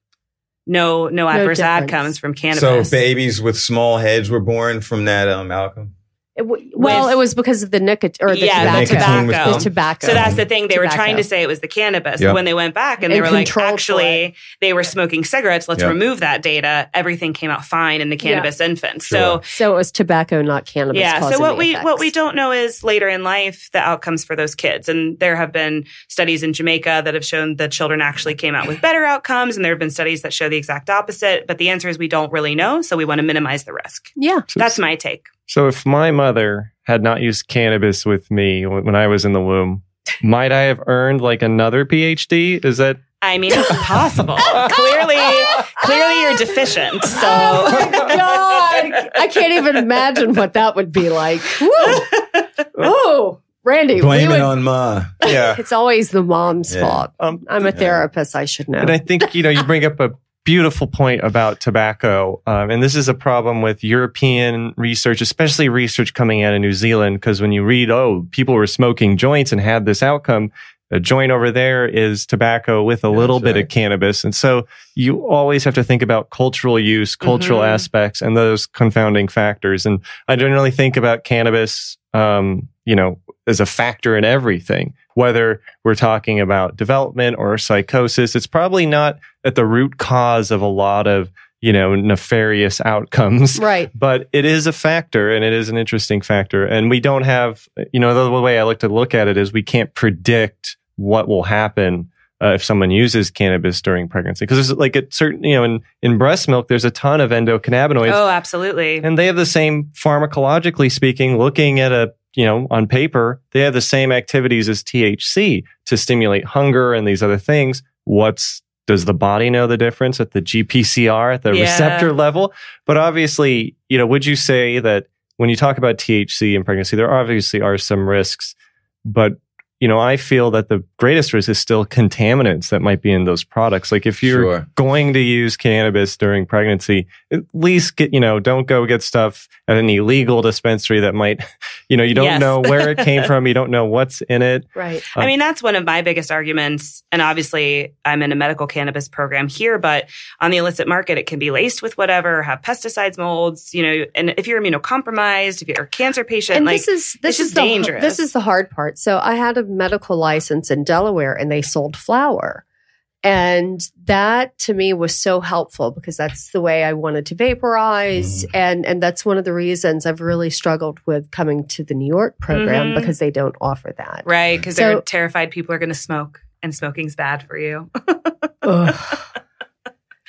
no adverse outcomes from cannabis. So babies with small heads were born from that outcome? It was because of the nicotine or the tobacco. So that's the thing. They were trying to say it was the cannabis. When they went back and they were like, actually, they were smoking cigarettes. Let's remove that data. Everything came out fine in the cannabis infants. So it was tobacco, not cannabis. So what we don't know is later in life, the outcomes for those kids. And there have been studies in Jamaica that have shown that children actually came out with better outcomes. And there have been studies that show the exact opposite. But the answer is we don't really know. So we want to minimize the risk. So that's my take. So if my mother had not used cannabis with me when I was in the womb, might I have earned like another PhD? Is that... I mean, it's possible. Clearly you're deficient. So. Oh my God. I can't even imagine what that would be like. Woo! Randy, blame it on Ma. It's always the mom's fault. I'm a therapist. I should know. And I think, you bring up a beautiful point about tobacco. And this is a problem with European research, especially research coming out of New Zealand, because when you read, people were smoking joints and had this outcome, a joint over there is tobacco with a little bit of cannabis. And so you always have to think about cultural use, cultural aspects, and those confounding factors. And I generally think about cannabis, as a factor in everything, whether we're talking about development or psychosis. It's probably not at the root cause of a lot of, nefarious outcomes. Right. But it is a factor, and it is an interesting factor. And we don't have, the way I like to look at it is we can't predict what will happen if someone uses cannabis during pregnancy. Because there's like a certain, in breast milk, there's a ton of endocannabinoids. Oh, absolutely. And they have the same, pharmacologically speaking, looking at a on paper, they have the same activities as THC to stimulate hunger and these other things. Does the body know the difference at the GPCR, at the receptor level? But obviously, would you say that when you talk about THC in pregnancy, there obviously are some risks, but I feel that the greatest risk is still contaminants that might be in those products. Like if you're going to use cannabis during pregnancy, at least get, don't go get stuff at an illegal dispensary that might, you don't know where it came from. You don't know what's in it. Right. I mean, that's one of my biggest arguments. And obviously I'm in a medical cannabis program here, but on the illicit market, it can be laced with whatever, have pesticides, molds, and if you're immunocompromised, if you're a cancer patient, and like this is dangerous. This is the hard part. So I had a medical license in Delaware and they sold flour. And that to me was so helpful because that's the way I wanted to vaporize. And that's one of the reasons I've really struggled with coming to the New York program because they don't offer that. Right. Because they're terrified people are going to smoke and smoking's bad for you.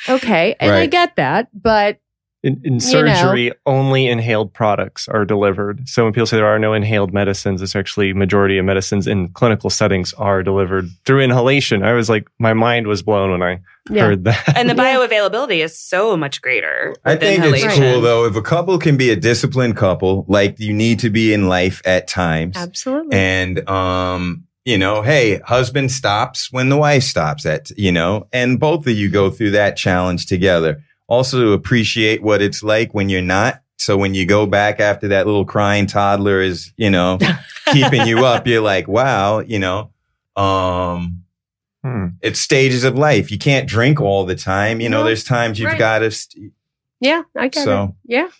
Okay. And I get that. But In surgery, only inhaled products are delivered. So when people say there are no inhaled medicines, it's actually majority of medicines in clinical settings are delivered through inhalation. I was like, my mind was blown when I heard that. And the bioavailability is so much greater. I think it's cool, though, if a couple can be a disciplined couple, like you need to be in life at times. Absolutely. And, you know, hey, husband stops when the wife stops at, you know, and both of you go through that challenge together. Also to appreciate what it's like when you're not. So when you go back after that little crying toddler is, you know, keeping you up, you're like, wow, you know, it's stages of life. You can't drink all the time. You know, there's times you've got to. Yeah, I get it.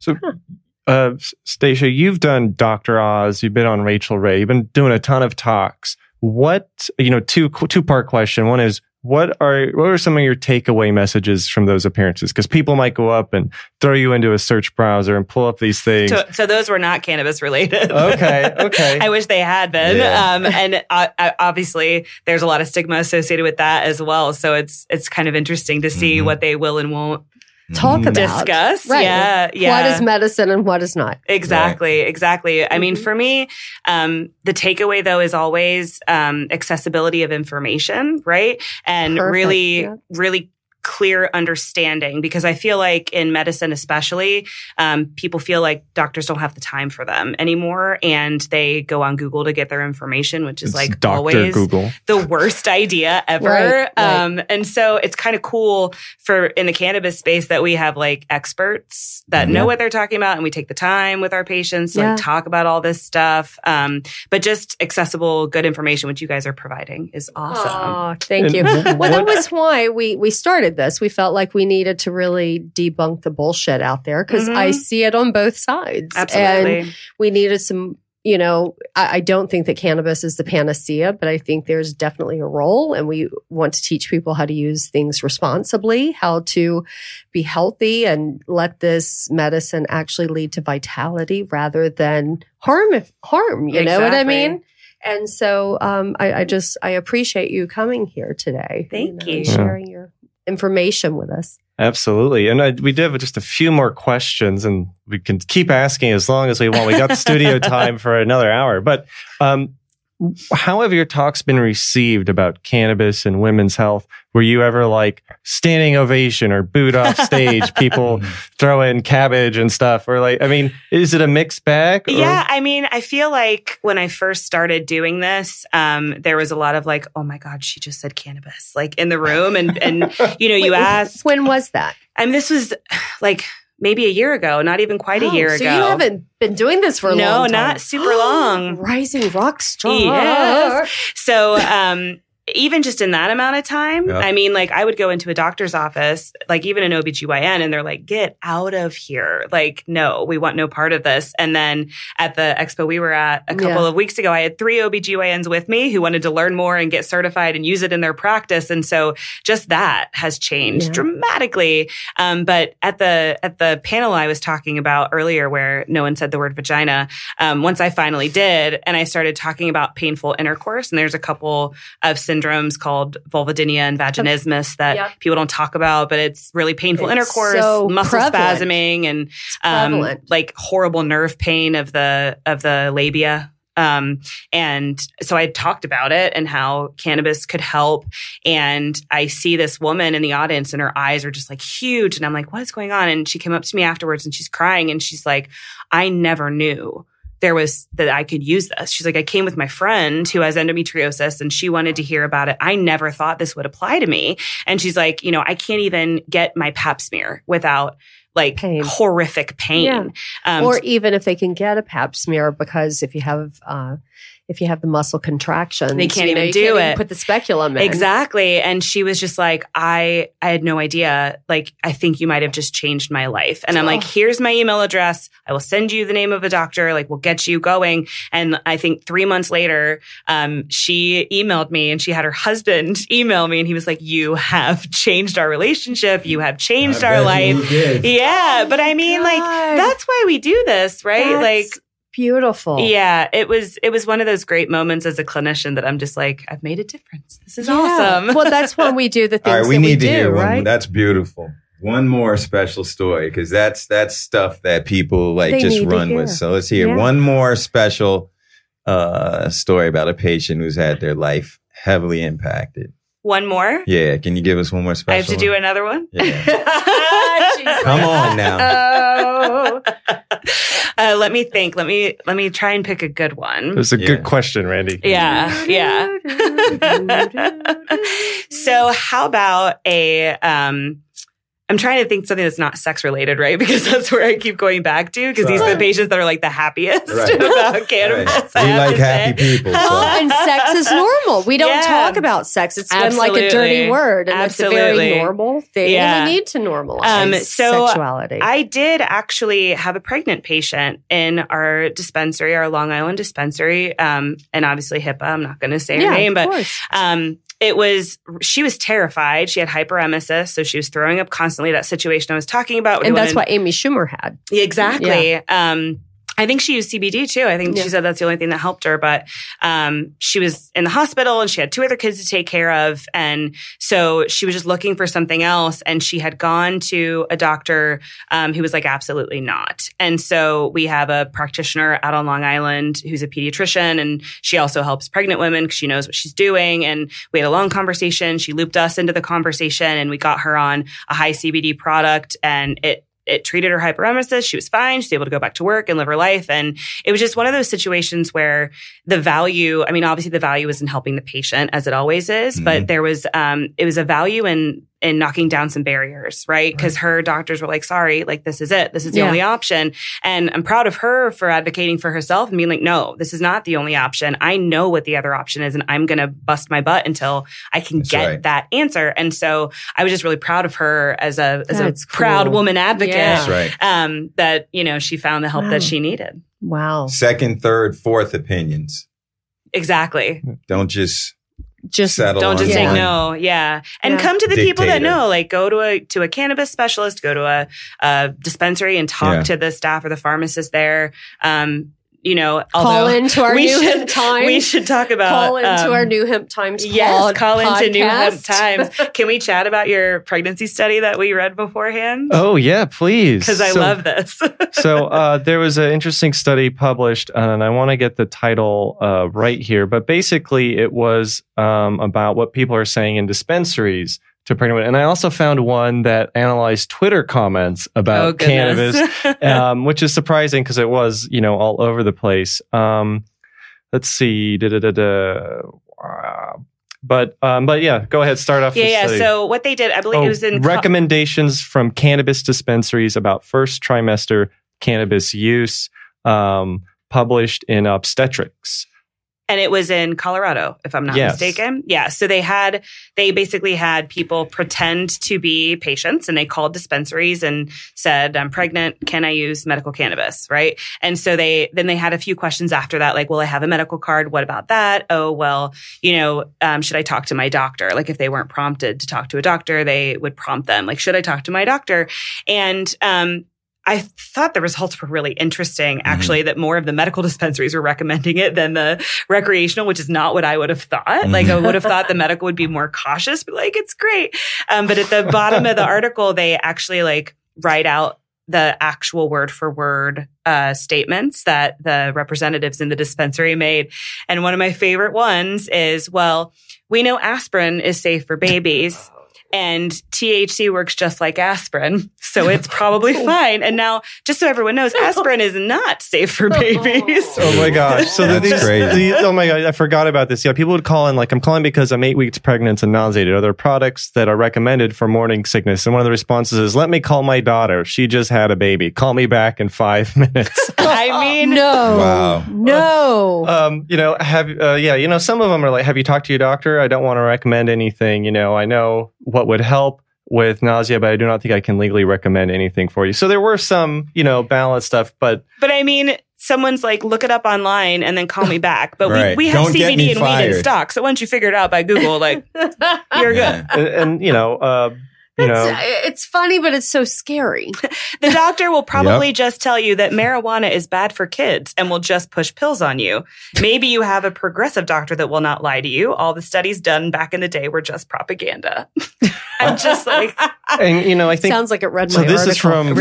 So, Stacia, you've done Dr. Oz. You've been on Rachel Ray. You've been doing a ton of talks. What, you know, two-part question. One is, What are some of your takeaway messages from those appearances? Because people might go up and throw you into a search browser and pull up these things. So those were not cannabis related. Okay. I wish they had been. Yeah. And obviously, there's a lot of stigma associated with that as well. So it's kind of interesting to see what they will and won't talk about. Discuss. Right. Yeah. What is medicine and what is not. Exactly. I mean, for me, the takeaway, though, is always accessibility of information, right? And really clear understanding, because I feel like in medicine especially, people feel like doctors don't have the time for them anymore, and they go on Google to get their information, which is like Dr. always Google. The worst idea ever. Right. And so it's kind of cool for in the cannabis space that we have like experts that know what they're talking about, and we take the time with our patients to like talk about all this stuff. But just accessible, good information, which you guys are providing, is awesome. Oh, thank you. Well, that was why we started this. We felt like we needed to really debunk the bullshit out there, because I see it on both sides. Absolutely. And we needed some, you know, I don't think that cannabis is the panacea, but I think there's definitely a role, and we want to teach people how to use things responsibly, how to be healthy, and let this medicine actually lead to vitality rather than harm. You know what I mean? And so I appreciate you coming here today. Thank you. Sharing your information with us. Absolutely. And we did have just a few more questions, and we can keep asking as long as we want. We got the studio time for another hour. But how have your talks been received about cannabis and women's health? Were you ever like standing ovation or booed off stage? People throw in cabbage and stuff, or like, I mean, is it a mixed bag? Or? Yeah, I mean, I feel like when I first started doing this, there was a lot of like, oh my God, she just said cannabis, like in the room, and you know, you asked, when was that? I mean, this was like maybe a year ago, not even quite a year ago. So you haven't been doing this for a long time. No, not super long. Rising rock star. Yes. So even just in that amount of time, I mean, like I would go into a doctor's office, like even an OBGYN, and they're like, get out of here. Like, no, we want no part of this. And then at the expo we were at a couple of weeks ago, I had 3 OBGYNs with me who wanted to learn more and get certified and use it in their practice. And so just that has changed dramatically. But at the panel I was talking about earlier where no one said the word vagina, once I finally did, and I started talking about painful intercourse, and there's a couple of syndromes called vulvodynia and vaginismus that people don't talk about, but it's really painful intercourse, so muscle spasming, and like horrible nerve pain of the labia. And so I talked about it and how cannabis could help. And I see this woman in the audience, and her eyes are just like huge. And I'm like, what is going on? And she came up to me afterwards, and she's crying, and she's like, I never knew that I could use this. She's like, I came with my friend who has endometriosis, and she wanted to hear about it. I never thought this would apply to me. And she's like, you know, I can't even get my pap smear without like pain. Horrific pain. Yeah. Or even if they can get a pap smear, because if you have the muscle contractions, they can't even do it. Even put the speculum in. Exactly. And she was just like, I had no idea. Like, I think you might have just changed my life. And I'm like, here's my email address. I will send you the name of a doctor. Like, we'll get you going. And I think 3 months later, she emailed me, and she had her husband email me, and he was like, you have changed our relationship. You have changed our life. Yeah. Oh, but I mean, like, that's why we do this, right? That's like, beautiful. Yeah, it was one of those great moments as a clinician that I'm just like, I've made a difference. This is awesome. Well, that's when we do the things we need to do, right? That's beautiful. One more special story, because that's stuff that people like they just run with. So let's hear one more special story about a patient who's had their life heavily impacted. One more? Yeah. Can you give us one more special? I have to do another one? Yeah. Come on now. Let me think. Let me try and pick a good one. That's a good question, Randy. Yeah. Yeah. So how about a... I'm trying to think something that's not sex related, right? Because that's where I keep going back to, because these are the patients that are like the happiest about cannabis. Right. We like happy people. So. Well, and sex is normal. We don't talk about sex. It's been like a dirty word. And it's a very normal thing. Yeah. And we need to normalize sexuality. I did actually have a pregnant patient in our dispensary, our Long Island dispensary. And obviously HIPAA, I'm not going to say her name, but she was terrified. She had hyperemesis. So she was throwing up constantly, that situation I was talking about. And that's what Amy Schumer had. Exactly. Yeah. I think she used CBD too. I think she said that's the only thing that helped her. But she was in the hospital and she had two other kids to take care of. And so she was just looking for something else. And she had gone to a doctor who was like, absolutely not. And so we have a practitioner out on Long Island who's a pediatrician. And she also helps pregnant women because she knows what she's doing. And we had a long conversation. She looped us into the conversation and we got her on a high CBD product. And it treated her hyperemesis. She was fine. She was able to go back to work and live her life. And it was just one of those situations where the value, I mean, obviously the value is in helping the patient as it always is, but there was, it was a value in knocking down some barriers, right? Because her doctors were like, sorry, like this is it. This is the only option. And I'm proud of her for advocating for herself and being like, no, this is not the only option. I know what the other option is and I'm going to bust my butt until I can get that answer. And so I was just really proud of her as a proud woman advocate that, you know, she found the help that she needed. Wow. Second, third, fourth opinions. Exactly. Don't just say no. Yeah. And come to the people that know, like go to a cannabis specialist, go to a dispensary and talk to the staff or the pharmacist there. You know, call into our New Hemp Times. We should talk about call into our New Hemp Times. Yes, call into New Hemp Times. Can we chat about your pregnancy study that we read beforehand? Oh yeah, please. Because I love this. So there was an interesting study published, and I want to get the title right here. But basically, it was about what people are saying in dispensaries to pregnant women. And I also found one that analyzed Twitter comments about cannabis, which is surprising because it was, you know, all over the place. Let's see. But yeah, go ahead. Start off. Yeah. So what they did, I believe it was in recommendations from cannabis dispensaries about first trimester cannabis use, published in Obstetrics. And it was in Colorado, if I'm not mistaken. Yeah. So they basically had people pretend to be patients and they called dispensaries and said, I'm pregnant. Can I use medical cannabis? Right. And so then they had a few questions after that, like, will I have a medical card? What about that? Oh, well, you know, should I talk to my doctor? Like if they weren't prompted to talk to a doctor, they would prompt them. Like, should I talk to my doctor? And, I thought the results were really interesting, actually, that more of the medical dispensaries were recommending it than the recreational, which is not what I would have thought. Like, I would have thought the medical would be more cautious, but like, it's great. But at the bottom of the article, they actually like write out the actual word for word statements that the representatives in the dispensary made. And one of my favorite ones is, well, we know aspirin is safe for babies. And THC works just like aspirin, so it's probably fine. And now, just so everyone knows, aspirin is not safe for babies. Oh my gosh! So that's crazy. Oh my god! I forgot about this. Yeah, people would call in like, "I'm calling because I'm 8 weeks pregnant and nauseated. Are there products that are recommended for morning sickness?" And one of the responses is, "Let me call my daughter. She just had a baby. Call me back in 5 minutes." I mean, no, wow, no. You know, you know, some of them are like, "Have you talked to your doctor? I don't want to recommend anything. You know, I know what would help with nausea, but I do not think I can legally recommend anything for you." So there were some, you know, balanced stuff, but I mean, someone's like, look it up online and then call me back. But we have CBD and weed in stock. So once you figure it out by Google, like, you're good. And you know, It's funny, but it's so scary. The doctor will probably just tell you that marijuana is bad for kids and will just push pills on you. Maybe you have a progressive doctor that will not lie to you. All the studies done back in the day were just propaganda. I'm just like, and I think sounds like it read my article. So this is from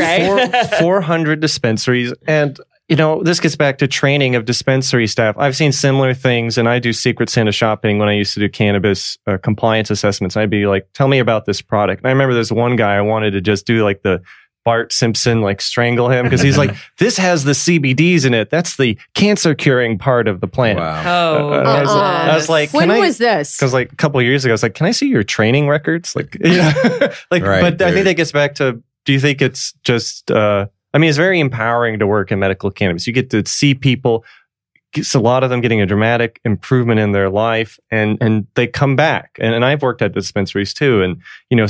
400 dispensaries, and this gets back to training of dispensary staff. I've seen similar things, and I do Secret Santa shopping when I used to do cannabis compliance assessments. I'd be like, tell me about this product. And I remember there's one guy I wanted to just do like the Bart Simpson, like strangle him, because he's like, this has the CBDs in it. That's the cancer curing part of the plant. Wow. I was like, when was this? Because like a couple of years ago, I was like, can I see your training records? I think that gets back to, do you think it's just... it's very empowering to work in medical cannabis. You get to see people, a lot of them getting a dramatic improvement in their life, and they come back. And I've worked at dispensaries too, and,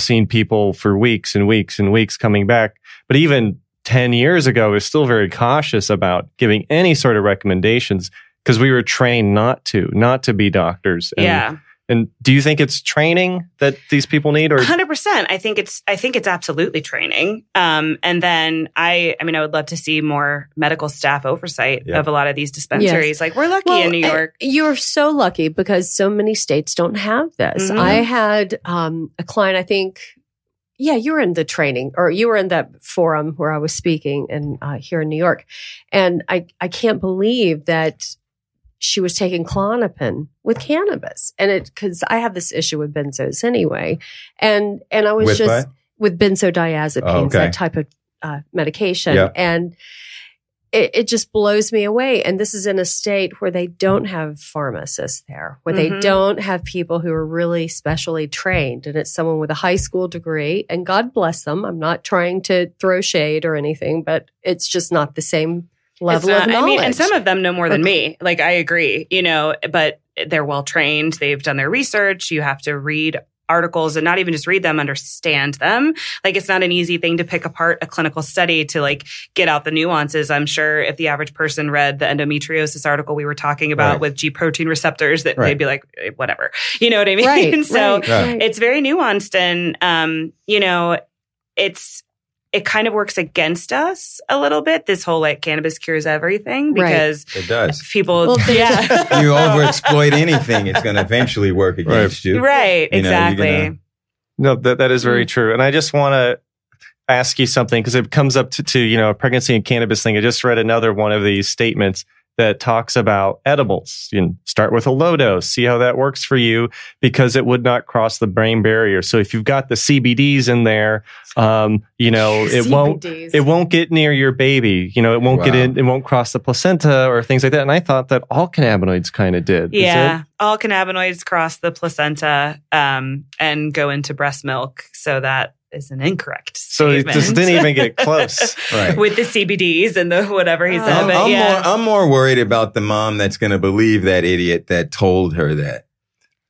seen people for weeks and weeks and weeks coming back. But even 10 years ago, I was still very cautious about giving any sort of recommendations because we were trained not to be doctors. And do you think it's training that these people need, or 100%? I think it's absolutely training. And then I would love to see more medical staff oversight of a lot of these dispensaries. Yes. Like we're lucky in New York. You're so lucky because so many states don't have this. Mm-hmm. I had a client. I think, you were in the training, or you were in that forum where I was speaking, and here in New York, and I can't believe that she was taking Klonopin with cannabis. And because I have this issue with benzos anyway. And I was with benzodiazepines, that type of medication. Yep. And it just blows me away. And this is in a state where they don't have pharmacists there, where they don't have people who are really specially trained. And it's someone with a high school degree. And God bless them. I'm not trying to throw shade or anything, but it's just not the same level of knowledge. And some of them know more than me. Like, I agree, but they're well-trained. They've done their research. You have to read articles and not even just read them, understand them. Like, it's not an easy thing to pick apart a clinical study to like get out the nuances. I'm sure if the average person read the endometriosis article we were talking about with G protein receptors, that they'd be like, whatever. You know what I mean? Right, so it's very nuanced, and, it kind of works against us a little bit, this whole like cannabis cures everything, because it does. People, you overexploit anything, it's going to eventually work against you. Right, exactly. That is very true. And I just want to ask you something, because it comes up to pregnancy and cannabis thing. I just read another one of these statements that talks about edibles. Start with a low dose, see how that works for you, because it would not cross the brain barrier. So if you've got the CBDs in there, it won't get near your baby. It won't get in. It won't cross the placenta or things like that. And I thought that all cannabinoids kind of did. Yeah, all cannabinoids cross the placenta and go into breast milk. So that is an incorrect statement. So it just didn't even get close. With the CBDs and the whatever he said. I'm more worried about the mom that's going to believe that idiot that told her that.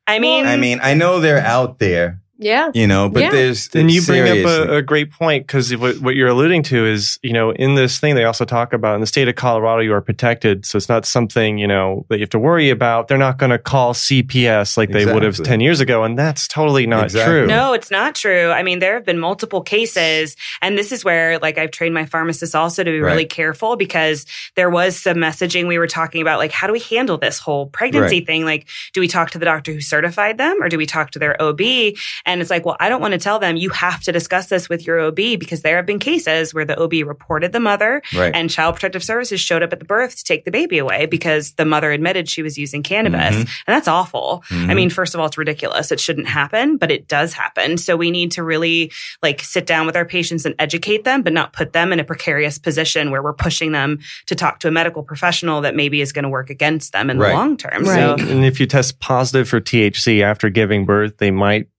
I mean, I know they're out there. Yeah. But there's... And you bring up a great point, because what you're alluding to is, in this thing, they also talk about in the state of Colorado, you are protected. So it's not something, that you have to worry about. They're not going to call CPS like they would have 10 years ago. And that's totally not true. No, it's not true. I mean, there have been multiple cases. And this is where, like, I've trained my pharmacists also to be really careful, because there was some messaging we were talking about, like, how do we handle this whole pregnancy thing? Like, do we talk to the doctor who certified them, or do we talk to their OB? And it's like, well, I don't want to tell them you have to discuss this with your OB, because there have been cases where the OB reported the mother and Child Protective Services showed up at the birth to take the baby away because the mother admitted she was using cannabis. And that's awful. I mean, first of all, it's ridiculous. It shouldn't happen, but it does happen. So we need to really like sit down with our patients and educate them, but not put them in a precarious position where we're pushing them to talk to a medical professional that maybe is going to work against them in the long term. Right. So, and if you test positive for THC after giving birth, they might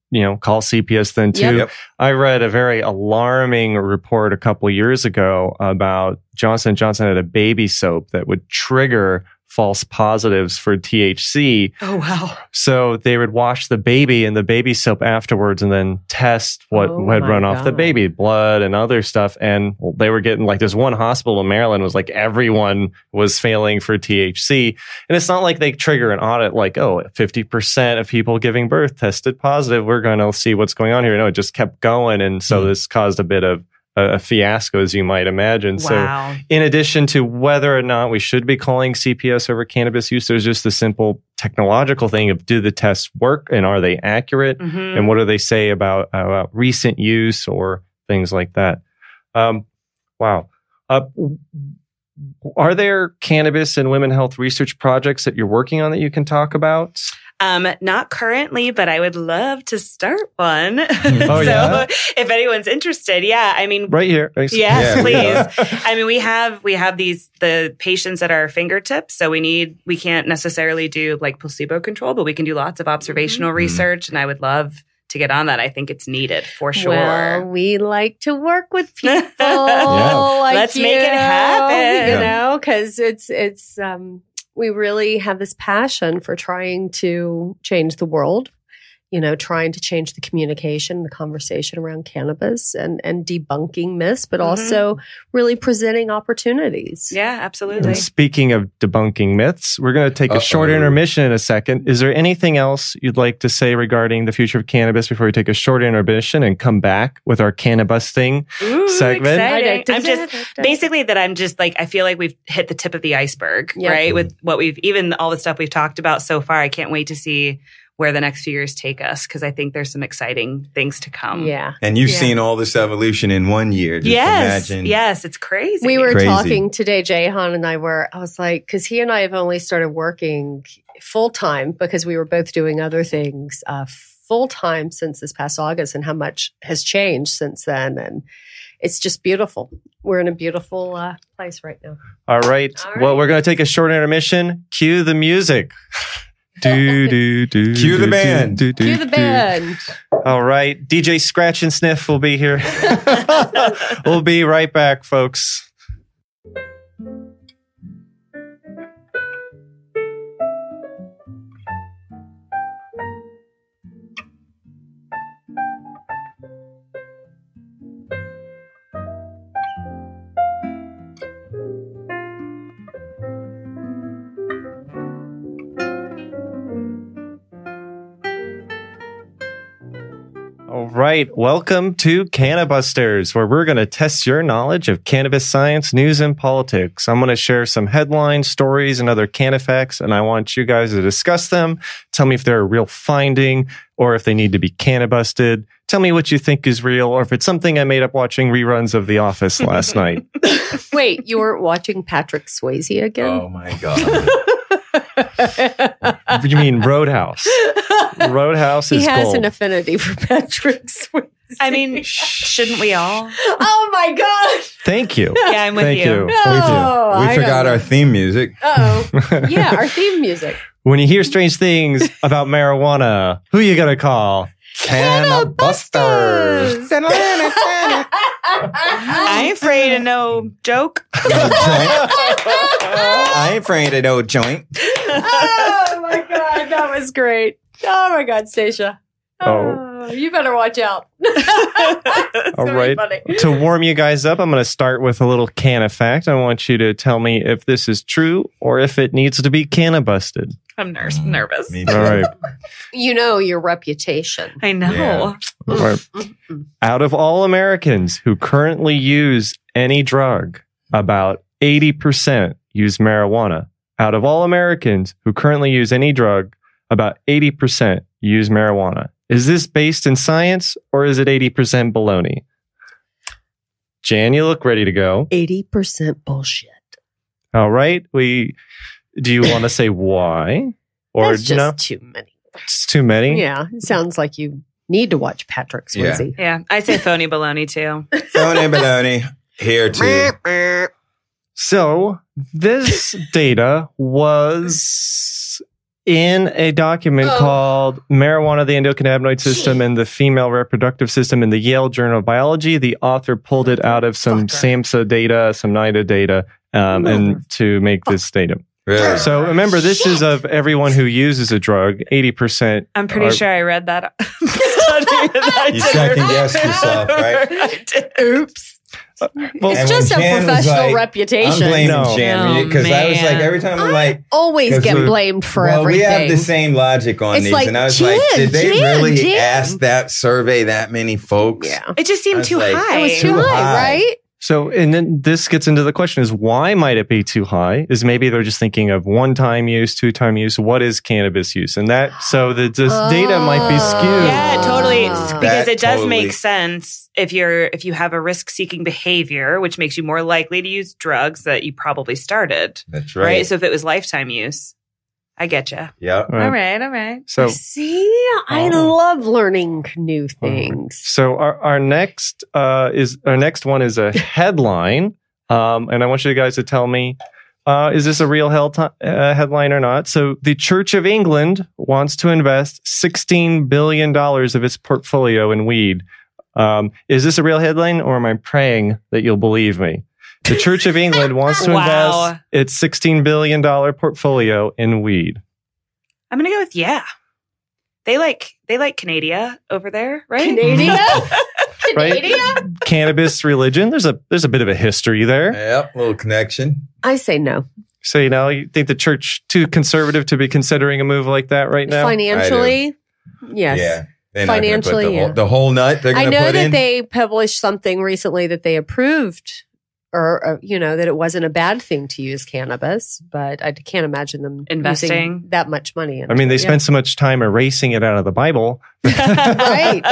call CPS then too. Yep. I read a very alarming report a couple years ago about Johnson & Johnson had a baby soap that would trigger false positives for THC. Oh, wow. So they would wash the baby in the baby soap afterwards and then test what had run off the baby, blood and other stuff. And they were getting, like, there's one hospital in Maryland was like, everyone was failing for THC. And it's not like they trigger an audit like, oh, 50% of people giving birth tested positive. We're going to see what's going on here. No, it just kept going. And so this caused a bit of a fiasco, as you might imagine. Wow. So in addition to whether or not we should be calling CPS over cannabis use, there's just the simple technological thing of, do the tests work and are they accurate? Mm-hmm. And what do they say about recent use or things like that? Are there cannabis and women health research projects that you're working on that you can talk about? Not currently, but I would love to start one. Oh, so yeah? If anyone's interested, yeah. I mean, right here. Yes, please. I mean, we have the patients at our fingertips. So we can't necessarily do like placebo control, but we can do lots of observational research. And I would love to get on that. I think it's needed for sure. Well, we like to work with people. Like, let's make it happen. You know, because it's we really have this passion for trying to change the world, you know, trying to change the communication, the conversation around cannabis and debunking myths, but also really presenting opportunities. Yeah, absolutely. And speaking of debunking myths, we're going to take a short intermission in a second. Is there anything else you'd like to say regarding the future of cannabis before we take a short intermission and come back with our cannabis thing segment? I'm just basically that I'm just like, I feel like we've hit the tip of the iceberg, right? With what even all the stuff we've talked about so far. I can't wait to see where the next few years take us, because I think there's some exciting things to come. Yeah. And you've seen all this evolution in 1 year. Just imagine. Yes, it's crazy. We were talking today, Jehan and I were, I was like, because he and I have only started working full-time because we were both doing other things full-time since this past August, and how much has changed since then. And it's just beautiful. We're in a beautiful place right now. All right. Well, we're going to take a short intermission. Cue the music. Cue the band. Cue the band. All right. DJ Scratch and Sniff will be here. We'll be right back, folks. Right. Welcome to Cannabusters, where we're going to test your knowledge of cannabis science, news, and politics. I'm going to share some headlines, stories, and other cannaffacts, and I want you guys to discuss them. Tell me if they're a real finding or if they need to be cannabusted. Tell me what you think is real or if it's something I made up watching reruns of The Office last night. Wait, you were watching Patrick Swayze again? Oh, my God. You mean Roadhouse? Roadhouse is gold. He has an affinity for Patrick Swayze. I mean, shouldn't we all? Oh my God! Thank you. Yeah, I'm with you. We forgot our theme music. Uh-oh. Yeah, our theme music. When you hear strange things about marijuana, who are you gonna call? Cannabusters. I ain't afraid of no joke. I ain't afraid of no joint. Oh my God, that was great. Oh my God, Stacia. Oh, you better watch out. All right. Funny. To warm you guys up, I'm going to start with a little cannafact. I want you to tell me if this is true or if it needs to be cannabusted. I'm nervous. All right. You know your reputation. I know. Yeah. All right. Out of all Americans who currently use any drug, about 80% use marijuana. Out of all Americans who currently use any drug, about 80% use marijuana. Is this based in science or is it 80% baloney? Jan, you look ready to go. 80% bullshit. All right. Do you want to say why? Or that's just too many. It's too many? Yeah. It sounds like you need to watch Patrick Swayze. Yeah. I say phony baloney too. Phony baloney. Here too. So this data was in a document called Marijuana, the Endocannabinoid System, and the Female Reproductive System in the Yale Journal of Biology. The author pulled it out of some SAMHSA data, some NIDA data, and to make this data. Really? So remember, this is of everyone who uses a drug, 80%. I'm pretty sure I read that. You second guessed yourself, right? Oops. Well, it's just a Jan professional reputation. I'm blaming Jan because I was like, every time I'm like, always get blamed for everything. We have the same logic on these, like, and I was like, did they really ask that survey that many folks? Yeah, it just seemed too high. It was too high, right? So, and then this gets into the question is why might it be too high? Is maybe they're just thinking of one-time use, two-time use. What is cannabis use? And that, so the data might be skewed. Yeah, totally. Because it does make sense if you have a risk-seeking behavior, which makes you more likely to use drugs that you probably started. That's right. Right? So if it was lifetime use. I get you. Yeah. All right. So, see, I love learning new things. So our next one is a headline, and I want you guys to tell me, is this a real headline or not? So the Church of England wants to invest $16 billion of its portfolio in weed. Is this a real headline, or am I praying that you'll believe me? The Church of England wants to invest its $16 billion portfolio in weed. I'm going to go with yeah. They like Canada over there, right? Canada? Cannabis religion. There's a bit of a history there. Yep, little connection. I say no. So, you know, you think the church too conservative to be considering a move like that right now? Financially, yes. Yeah. They're financially, the whole nut they're going to put in. I know that they published something recently that they approved. Or, you know, that it wasn't a bad thing to use cannabis, but I can't imagine them investing that much money. I mean, they spent so much time erasing it out of the Bible. Right.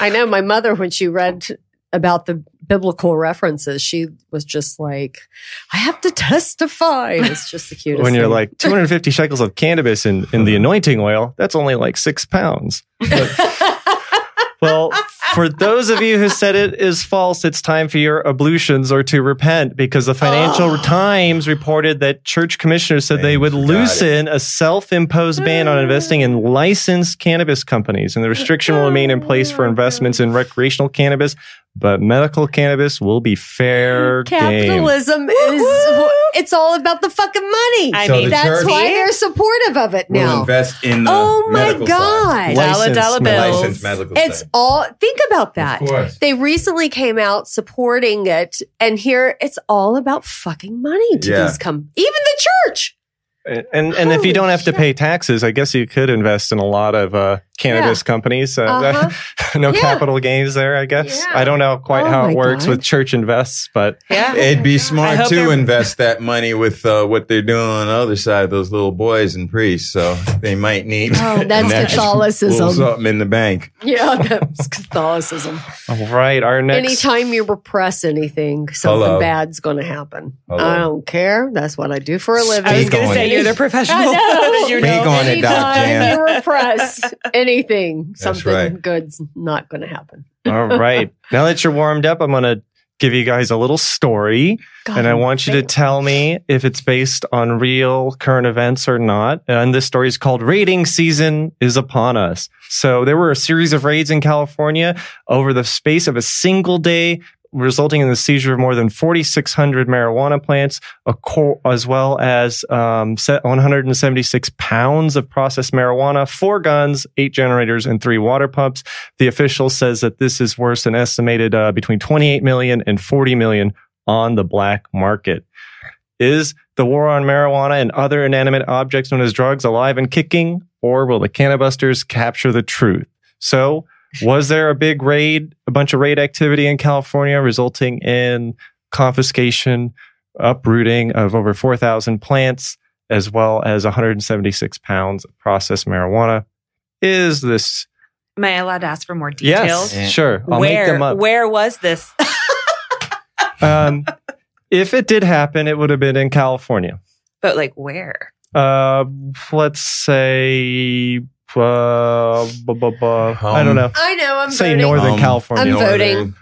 I know my mother, when she read about the biblical references, she was just like, I have to testify. It's just the cutest when you're thing. Like, 250 shekels of cannabis in the anointing oil, that's only like 6 pounds. Well, for those of you who said it is false, it's time for your ablutions or to repent, because the Financial Times reported that church commissioners said they would loosen a self-imposed ban on investing in licensed cannabis companies, and the restriction will remain in place for investments in recreational cannabis, but medical cannabis will be fair Capitalism game. It's all about the fucking money. I mean, that's why they're supportive of it now. We'll invest in the medical side. Dollar bills. Licensed medical side. Think about that. Of course. They recently came out supporting it, and here it's all about fucking money to these even the church. And if you don't have to pay taxes, I guess you could invest in a lot of cannabis companies. No capital gains there, I guess. Yeah. I don't know quite how it works with church invests, but it'd be smart to invest that money with what they're doing on the other side, those little boys and priests. So they might need that's Catholicism. Something in the bank. Yeah, that's Catholicism. All right, our next. Anytime you repress anything, something bad's going to happen. Hello. I don't care. That's what I do for a living. I was going to say you're the professional. You know. On it, anytime you repress anything, something good's not going to happen. All right. Now that you're warmed up, I'm going to give you guys a little story. And I want you to tell me if it's based on real current events or not. And this story is called Raiding Season is Upon Us. So there were a series of raids in California over the space of a single day, resulting in the seizure of more than 4,600 marijuana plants, as well as 176 pounds of processed marijuana, 4 guns, 8 generators, and 3 water pumps. The official says that this is worse than estimated between 28 million and 40 million on the black market. Is the war on marijuana and other inanimate objects known as drugs alive and kicking, or will the cannabusters capture the truth? So, was there a big raid, a bunch of raid activity in California resulting in confiscation, uprooting of over 4,000 plants, as well as 176 pounds of processed marijuana? Is this... Am I allowed to ask for more details? Yes, sure. I'll make them up. Where was this? If it did happen, it would have been in California. But like where? Let's say... I don't know. I know. I'm voting. Say Northern California. I'm voting.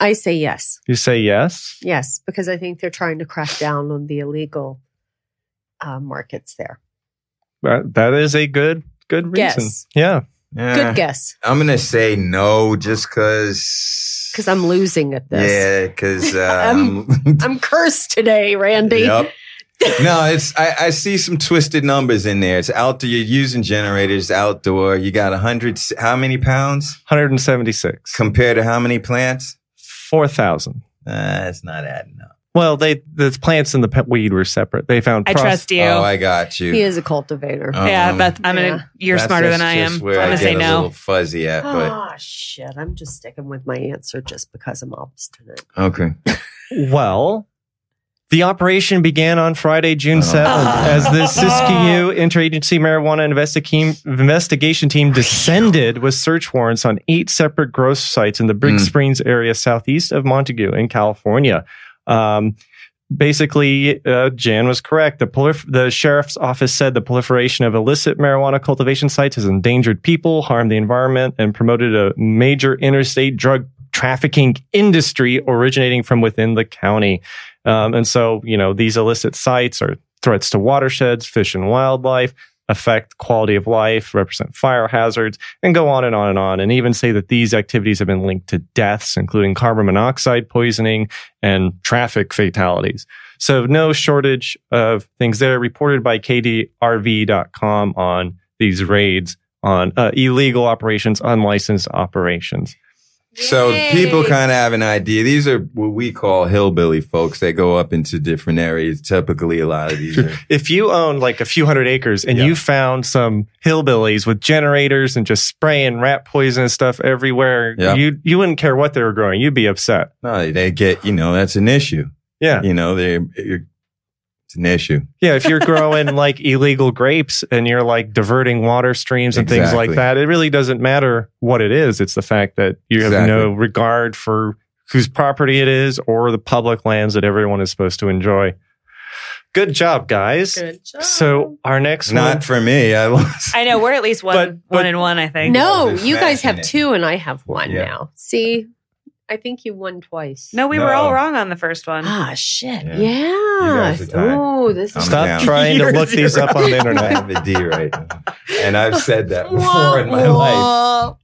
I say yes. You say yes? Yes, because I think they're trying to crack down on the illegal markets there. That is a good reason. Guess. Yeah. Good guess. I'm going to say no just because... Because I'm losing at this. Yeah, because... I'm cursed today, Randy. Yep. No, it's I see some twisted numbers in there. It's outdoor. You're using generators outdoor. You got 100. How many pounds? 176. Compared to how many plants? 4,000. It's not adding up. Well, the plants and the weed were separate. They found. I trust you. Oh, I got you. He is a cultivator. Yeah, Beth. You're smarter than I am. I'm gonna say no. A little fuzzy at. Oh shit! I'm just sticking with my answer just because I'm obstinate. Okay. Well. The operation began on Friday, June 7th, as the Siskiyou Interagency Marijuana Investigation Team descended with search warrants on 8 separate grow sites in the Big Springs area southeast of Montague in California. Basically, Jan was correct. The sheriff's office said the proliferation of illicit marijuana cultivation sites has endangered people, harmed the environment, and promoted a major interstate drug trafficking industry originating from within the county. And so, you know, these illicit sites are threats to watersheds, fish and wildlife, affect quality of life, represent fire hazards, and go on and on and on. And even say that these activities have been linked to deaths, including carbon monoxide poisoning and traffic fatalities. So no shortage of things there reported by KDRV.com on these raids on illegal operations, unlicensed operations. So people kind of have an idea. These are what we call hillbilly folks. They go up into different areas. Typically, a lot of these are... If you own like a few hundred acres and you found some hillbillies with generators and just spraying rat poison and stuff everywhere, you wouldn't care what they were growing. You'd be upset. No, they get, that's an issue. Yeah. It's an issue. Yeah, if you're growing like illegal grapes and you're like diverting water streams and things like that, it really doesn't matter what it is. It's the fact that you have no regard for whose property it is or the public lands that everyone is supposed to enjoy. Good job, guys. Good job. So our next one. Not for me. I lost. I know. We're at least one and one, I think. No, you guys have 2 and I have 1 now. See? I think you won twice. No, we were all wrong on the first one. Ah, shit. Yeah. Oh, this is... Stop trying to look these up on the internet. I have a D right now. And I've said that before in my life. All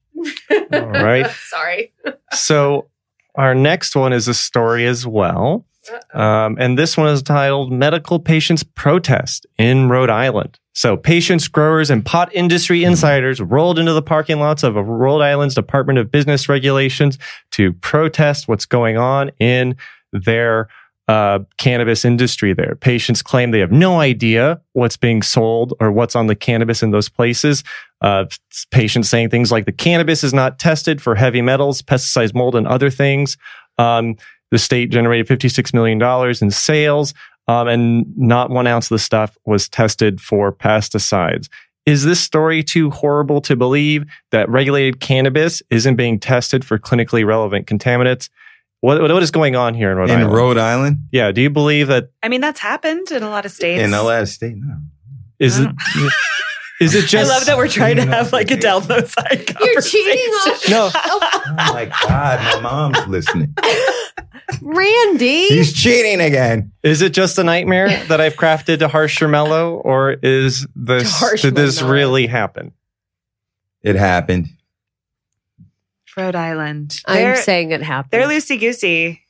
right. Sorry. So our next one is a story as well. And this one is titled Medical Patients Protest in Rhode Island. So patients, growers, and pot industry insiders rolled into the parking lots of Rhode Island's Department of Business Regulations to protest what's going on in their cannabis industry there. Patients claim they have no idea what's being sold or what's on the cannabis in those places. Patients saying things like the cannabis is not tested for heavy metals, pesticides, mold, and other things. The state generated $56 million in sales, and not 1 ounce of the stuff was tested for pesticides. Is this story too horrible to believe that regulated cannabis isn't being tested for clinically relevant contaminants? What is going on here in Rhode Island? In Rhode Island? Yeah. Do you believe that? I mean, that's happened in a lot of states. In a lot of states, no. Is it just? I love that we're trying to have like a down low side conversation. You're cheating on no. Oh my God, my mom's listening. Randy, he's cheating again. Is it just a nightmare that I've crafted to marshmallow, or is did this really happen? It happened. Rhode Island. I'm saying it happened. They're loosey goosey.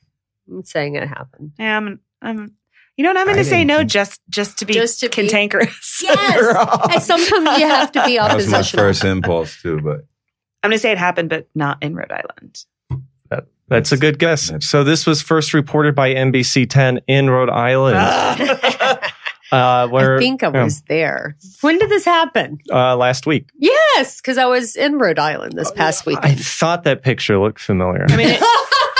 I'm saying it happened. Yeah, I'm I'm going to say no just to be cantankerous. Yes. And sometimes you have to be oppositional. That was my first impulse too, but I'm going to say it happened, but not in Rhode Island. That's a good guess. So this was first reported by NBC10 in Rode Island. Where, I think I was there. When did this happen? Last week. Yes, because I was in Rode Island this past weekend. I thought that picture looked familiar. I mean,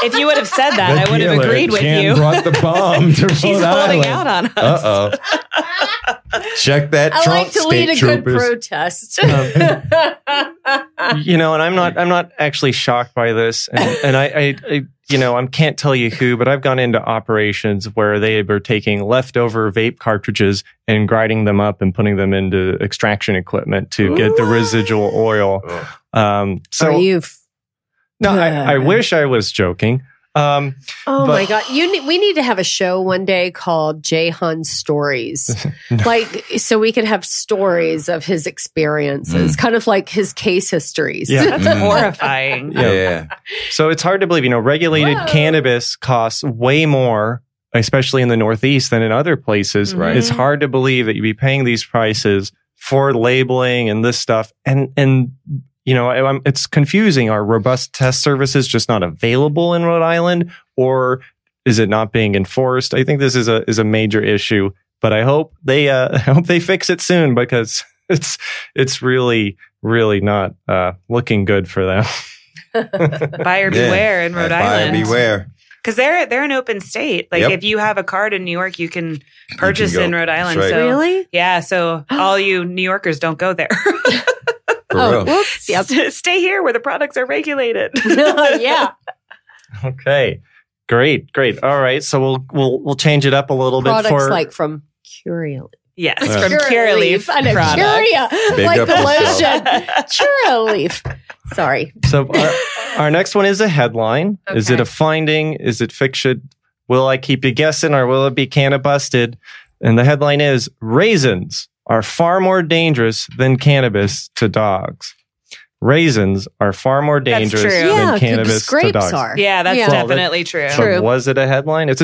if you would have said that, I would have agreed with you. Brought the bomb to Rhode She's holding out on us. Uh-oh. Check that. I like to lead a good protest. And I'm not actually shocked by this, and I can't tell you who, but I've gone into operations where they were taking leftover vape cartridges and grinding them up and putting them into extraction equipment to get the residual oil. So no, I wish I was joking. My God. We need to have a show one day called Jehan Stories. So we could have stories of his experiences, kind of like his case histories. Yeah. That's horrifying. Yeah. So it's hard to believe, regulated cannabis costs way more especially in the Northeast than in other places. Mm-hmm. It's hard to believe that you'd be paying these prices for labeling and this stuff. And you know, it's confusing. Are robust test services just not available in Rhode Island, or is it not being enforced? I think this is a major issue, but I hope they fix it soon, because it's really not looking good for them. Buyer beware in Rhode Island. Buyer beware. Because they're an open state. Like, if you have a card in New York, you can purchase in Rhode Island. Right. So, really? Yeah. So all you New Yorkers, don't go there. For real. Whoops. Yep. Stay here where the products are regulated. Yeah. Okay. Great. All right. So we'll change it up a little bit. Products like from Curaleaf. Yes, from Curaleaf. And a Curia, like the lotion. Curaleaf. Sorry. So our next one is a headline. Okay. Is it a finding? Is it fiction? Will I keep you guessing, or will it be canna busted? And the headline is, raisins are far more dangerous than cannabis to dogs. Raisins are far more dangerous than cannabis to dogs. Are. Yeah, that's definitely true. So was it a headline? It's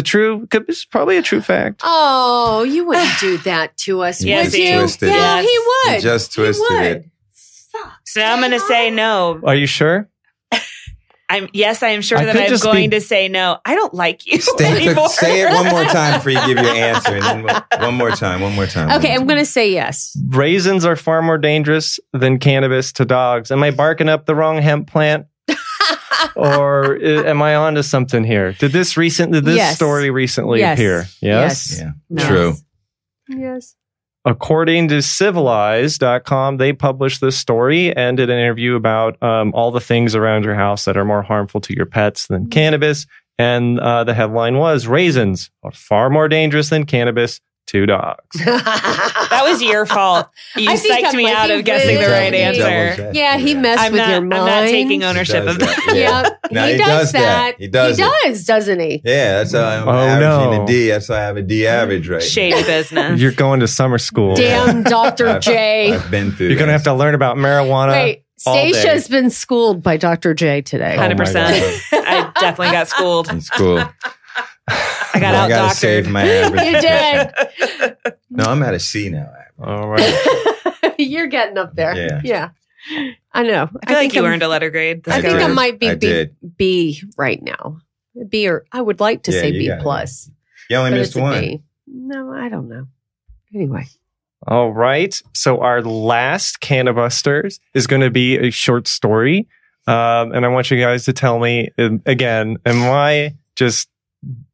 probably a true fact. Oh, you wouldn't do that to us, would you? Yeah, he would. He just twisted it. So I'm going to say no. Are you sure? I'm going to say no. I don't like you anymore. Say it one more time before you give your answer. And then one more time. Okay, I'm going to say yes. Raisins are far more dangerous than cannabis to dogs. Am I barking up the wrong hemp plant? Or am I onto something here? Did this story recently appear? Yes. Yeah. Nice. True. Yes. According to civilized.com, they published this story and did an interview about all the things around your house that are more harmful to your pets than cannabis. And the headline was, raisins are far more dangerous than cannabis to dogs. That was your fault. You psyched me out of guessing the right answer. Yeah, he messed with your mind. I'm not taking ownership of that. Yeah. No, he does that. He does, doesn't he? Yeah, that's how I'm averaging a D. That's how I have a D average right now. Shady business. You're going to summer school. Damn, Dr. J. I've been through You're going to have to learn about marijuana. Wait, Stacia's been schooled by Dr. J today. 100%. I definitely got schooled. In school. I got saved my average. You did. No, I'm at a C now. All right. You're getting up there. Yeah. I know. I feel like you earned a letter grade. I might be B right now. B, or I would like to say B plus. You only missed one. B. No, I don't know. Anyway. All right. So our last Cannabusters is going to be a short story. And I want you guys to tell me, again, am I just...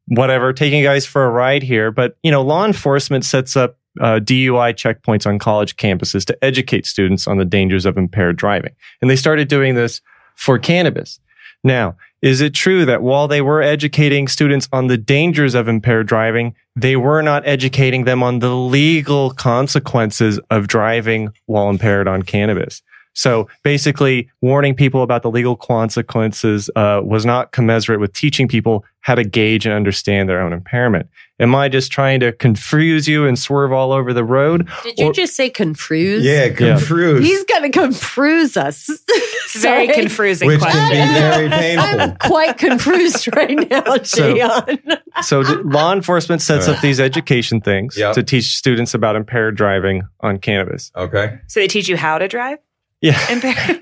whatever, taking guys for a ride here. But, you know, law enforcement sets up DUI checkpoints on college campuses to educate students on the dangers of impaired driving. And they started doing this for cannabis. Now, is it true that while they were educating students on the dangers of impaired driving, they were not educating them on the legal consequences of driving while impaired on cannabis? So basically, warning people about the legal consequences was not commensurate with teaching people how to gauge and understand their own impairment. Am I just trying to confuse you and swerve all over the road? Did you just say confuse? Yeah, confuse. Yeah. He's going to confuse us. It's very confusing. Which can be very painful. I'm quite confused right now, Jehan. So law enforcement sets up these education things to teach students about impaired driving on cannabis. Okay. So they teach you how to drive? Yeah,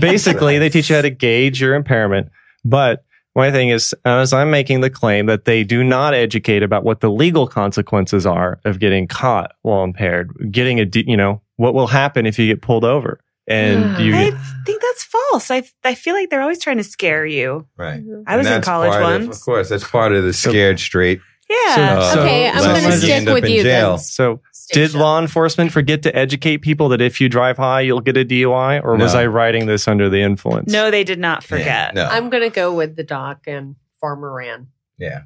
basically, they teach you how to gauge your impairment. But my thing is, as I'm making the claim that they do not educate about what the legal consequences are of getting caught while impaired, getting what will happen if you get pulled over. And I think that's false. I feel like they're always trying to scare you. Right. I was in college once. Of course, that's part of the scared straight. Yeah. So, okay, I'm going to stick with you then. So, did law enforcement forget to educate people that if you drive high, you'll get a DUI? Or was I writing this under the influence? No, they did not forget. Yeah, no. I'm going to go with the doc and Farmer Rand. Yeah.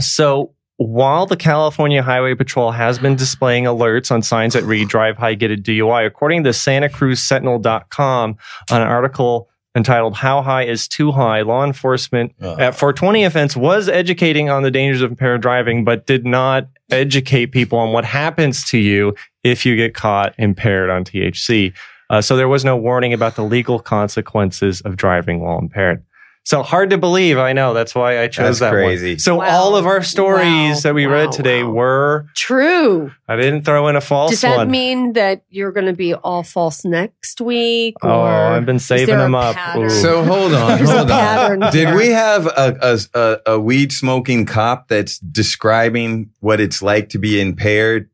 So, while the California Highway Patrol has been displaying alerts on signs that read, drive high, get a DUI, according to SantaCruzSentinel.com, an article entitled How High is Too High, law enforcement at 420 offense was educating on the dangers of impaired driving, but did not educate people on what happens to you if you get caught impaired on THC. So there was no warning about the legal consequences of driving while impaired. So hard to believe, I know. That's why I chose that crazy one. So all of our stories that we read today were... true. I didn't throw in a false one. Does that mean that you're going to be all false next week? Or I've been saving them up. So hold on, hold on. Did we have a weed-smoking cop that's describing what it's like to be impaired?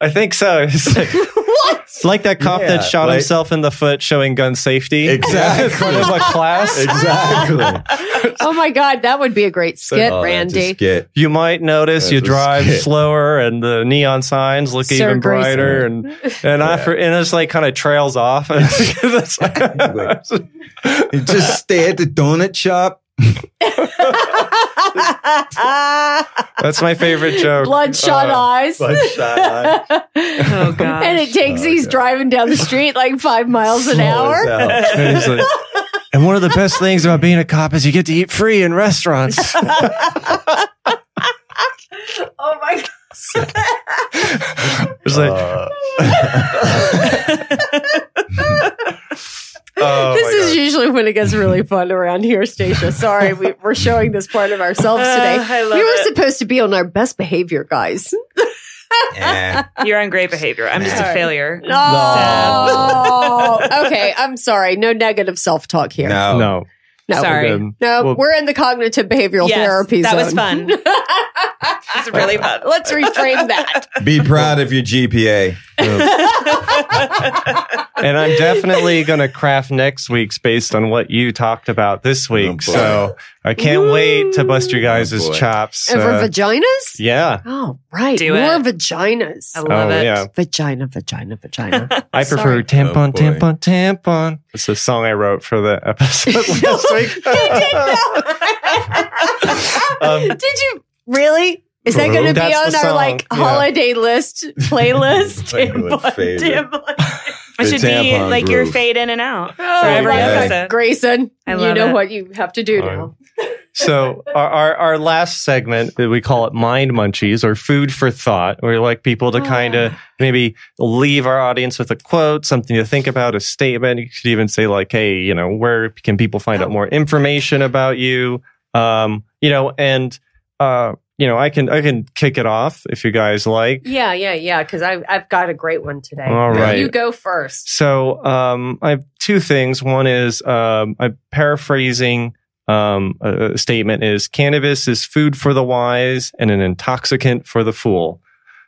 I think so. It's like that cop that shot himself in the foot showing gun safety. Exactly. In front of a class. Exactly. Oh my God, that would be a great skit, Randy. Skit. You might notice that's you drive slower and the neon signs look even brighter. And and it's like kind of trails off. That's like, you just stay at the donut shop. That's my favorite joke. Bloodshot eyes. Bloodshot eyes. Oh God! And it takes he's driving down the street like 5 miles an hour. And one of the best things about being a cop is you get to eat free in restaurants. Oh my God! It's like. Oh, this is usually when it gets really fun around here, Stacia. Sorry, we're showing this part of ourselves today. We were supposed to be on our best behavior, guys. You're on great behavior. I'm just a failure. No. Okay, I'm sorry. No negative self-talk here. No. Sorry. We're in the cognitive behavioral therapy zone. That was fun. It's really fun. Let's reframe that. Be proud of your GPA. And I'm definitely going to craft next week's based on what you talked about this week. Oh, so I can't wait to bust your guys' chops. And for vaginas? Yeah. Oh, right. Do more vaginas. I love it. Yeah. Vagina. I prefer tampon. It's a song I wrote for the episode last week. Did you really? Is that going to be on our holiday list playlist? It should be like your fade in and out. For every episode. Grayson, I love you know what you have to do now. So our last segment, we call it Mind Munchies or Food for Thought. We like people to kind of maybe leave our audience with a quote, something to think about, a statement. You could even say like, hey, you know, where can people find out more information about you? I can kick it off if you guys like. Yeah. Because I've got a great one today. All right, you go first. So I have two things. One is I'm paraphrasing a statement: is cannabis is food for the wise and an intoxicant for the fool.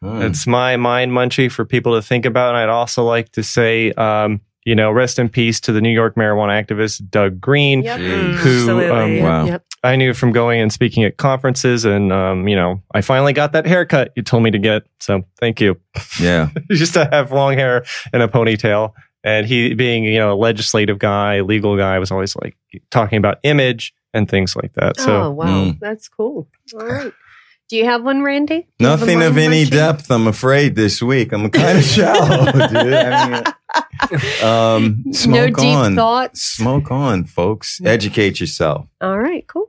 It's my mind munchie for people to think about. And I'd also like to say, rest in peace to the New York marijuana activist Doug Green, who I knew from going and speaking at conferences, and I finally got that haircut you told me to get. So thank you. Yeah, just to have long hair and a ponytail, and he being a legislative guy, legal guy, was always like talking about image and things like that. So that's cool. All right. Do you have one, Randy? Nothing of any depth, I'm afraid, this week. I'm kind of shallow, dude. Smoke no on. Deep thoughts. Smoke on, folks. Yeah. Educate yourself. All right, cool.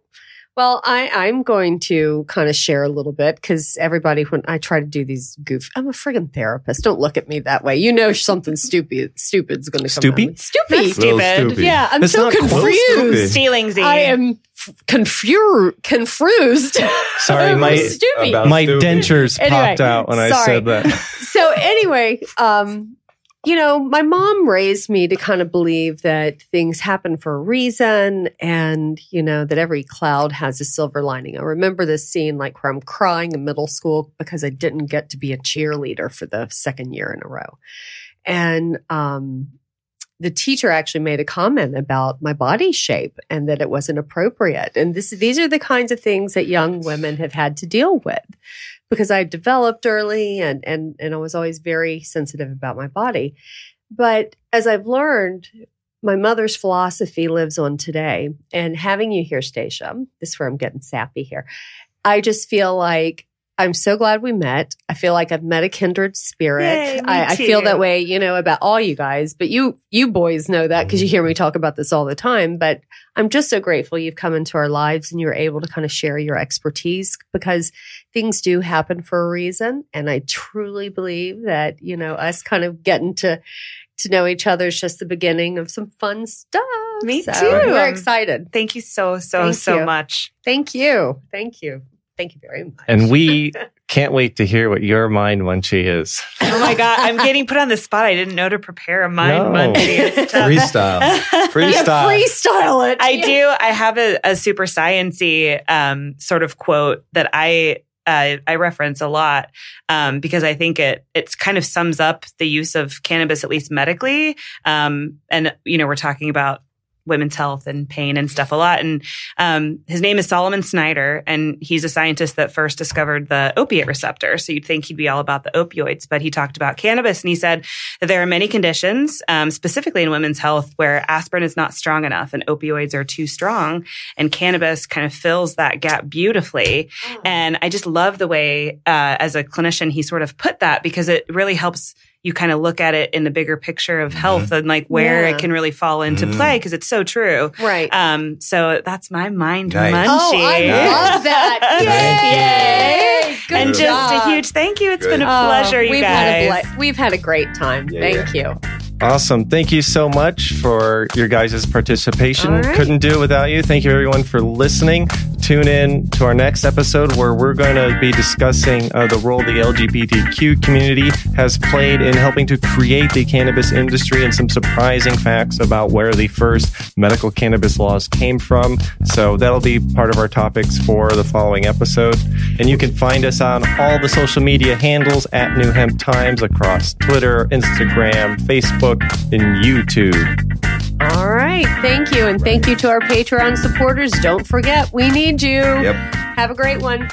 Well, I'm going to kind of share a little bit because everybody, when I try to do these goofy, I'm a friggin' therapist. Don't look at me that way. You know something stupid's going to come out. Stupid. Yeah, I'm so confused. Stealing-y. I am confused. Sorry, my dentures popped out when I said that. So anyway, my mom raised me to kind of believe that things happen for a reason and, that every cloud has a silver lining. I remember this scene where I'm crying in middle school because I didn't get to be a cheerleader for the second year in a row. And the teacher actually made a comment about my body shape and that it wasn't appropriate. And these are the kinds of things that young women have had to deal with. Because I developed early and I was always very sensitive about my body. But as I've learned, my mother's philosophy lives on today. And having you here, Stacia, this is where I'm getting sappy here. I just feel like I'm so glad we met. I feel like I've met a kindred spirit. Yay, I feel that way, about all you guys. But you boys know that because you hear me talk about this all the time. But I'm just so grateful you've come into our lives and you're able to kind of share your expertise because things do happen for a reason. And I truly believe that, us kind of getting to know each other is just the beginning of some fun stuff. Me so too. We're excited. Thank you so much. Thank you. Thank you. Thank you very much. And we can't wait to hear what your mind munchie is. Oh my God. I'm getting put on the spot. I didn't know to prepare a mind munchie. Freestyle. Yeah, freestyle it. I do. I have a super sciencey sort of quote that I reference a lot because I think it's kind of sums up the use of cannabis, at least medically. And, you know, we're talking about women's health and pain and stuff a lot. And his name is Solomon Snyder, and he's a scientist that first discovered the opiate receptor. So you'd think he'd be all about the opioids, but he talked about cannabis, and he said that there are many conditions, specifically in women's health, where aspirin is not strong enough and opioids are too strong, and cannabis kind of fills that gap beautifully. Oh. And I just love the way, as a clinician, he sort of put that, because it really helps you kind of look at it in the bigger picture of health and like where it can really fall into play, because it's so true. Right. So that's my mind munchie. Oh, I love that. Yay! Yay. Good and job. Just a huge thank you. It's been a pleasure, you guys. We've had a great time. Yeah, thank you. Awesome. Thank you so much for your guys' participation. Right. Couldn't do it without you. Thank you, everyone, for listening. Tune in to our next episode, where we're going to be discussing the role the LGBTQ community has played in helping to create the cannabis industry, and some surprising facts about where the first medical cannabis laws came from. So that'll be part of our topics for the following episode. And you can find us on all the social media handles at New Hemp Times across Twitter, Instagram, Facebook, in YouTube. All right. Thank you. And thank you to our Patreon supporters. Don't forget, we need you. Yep. Have a great one.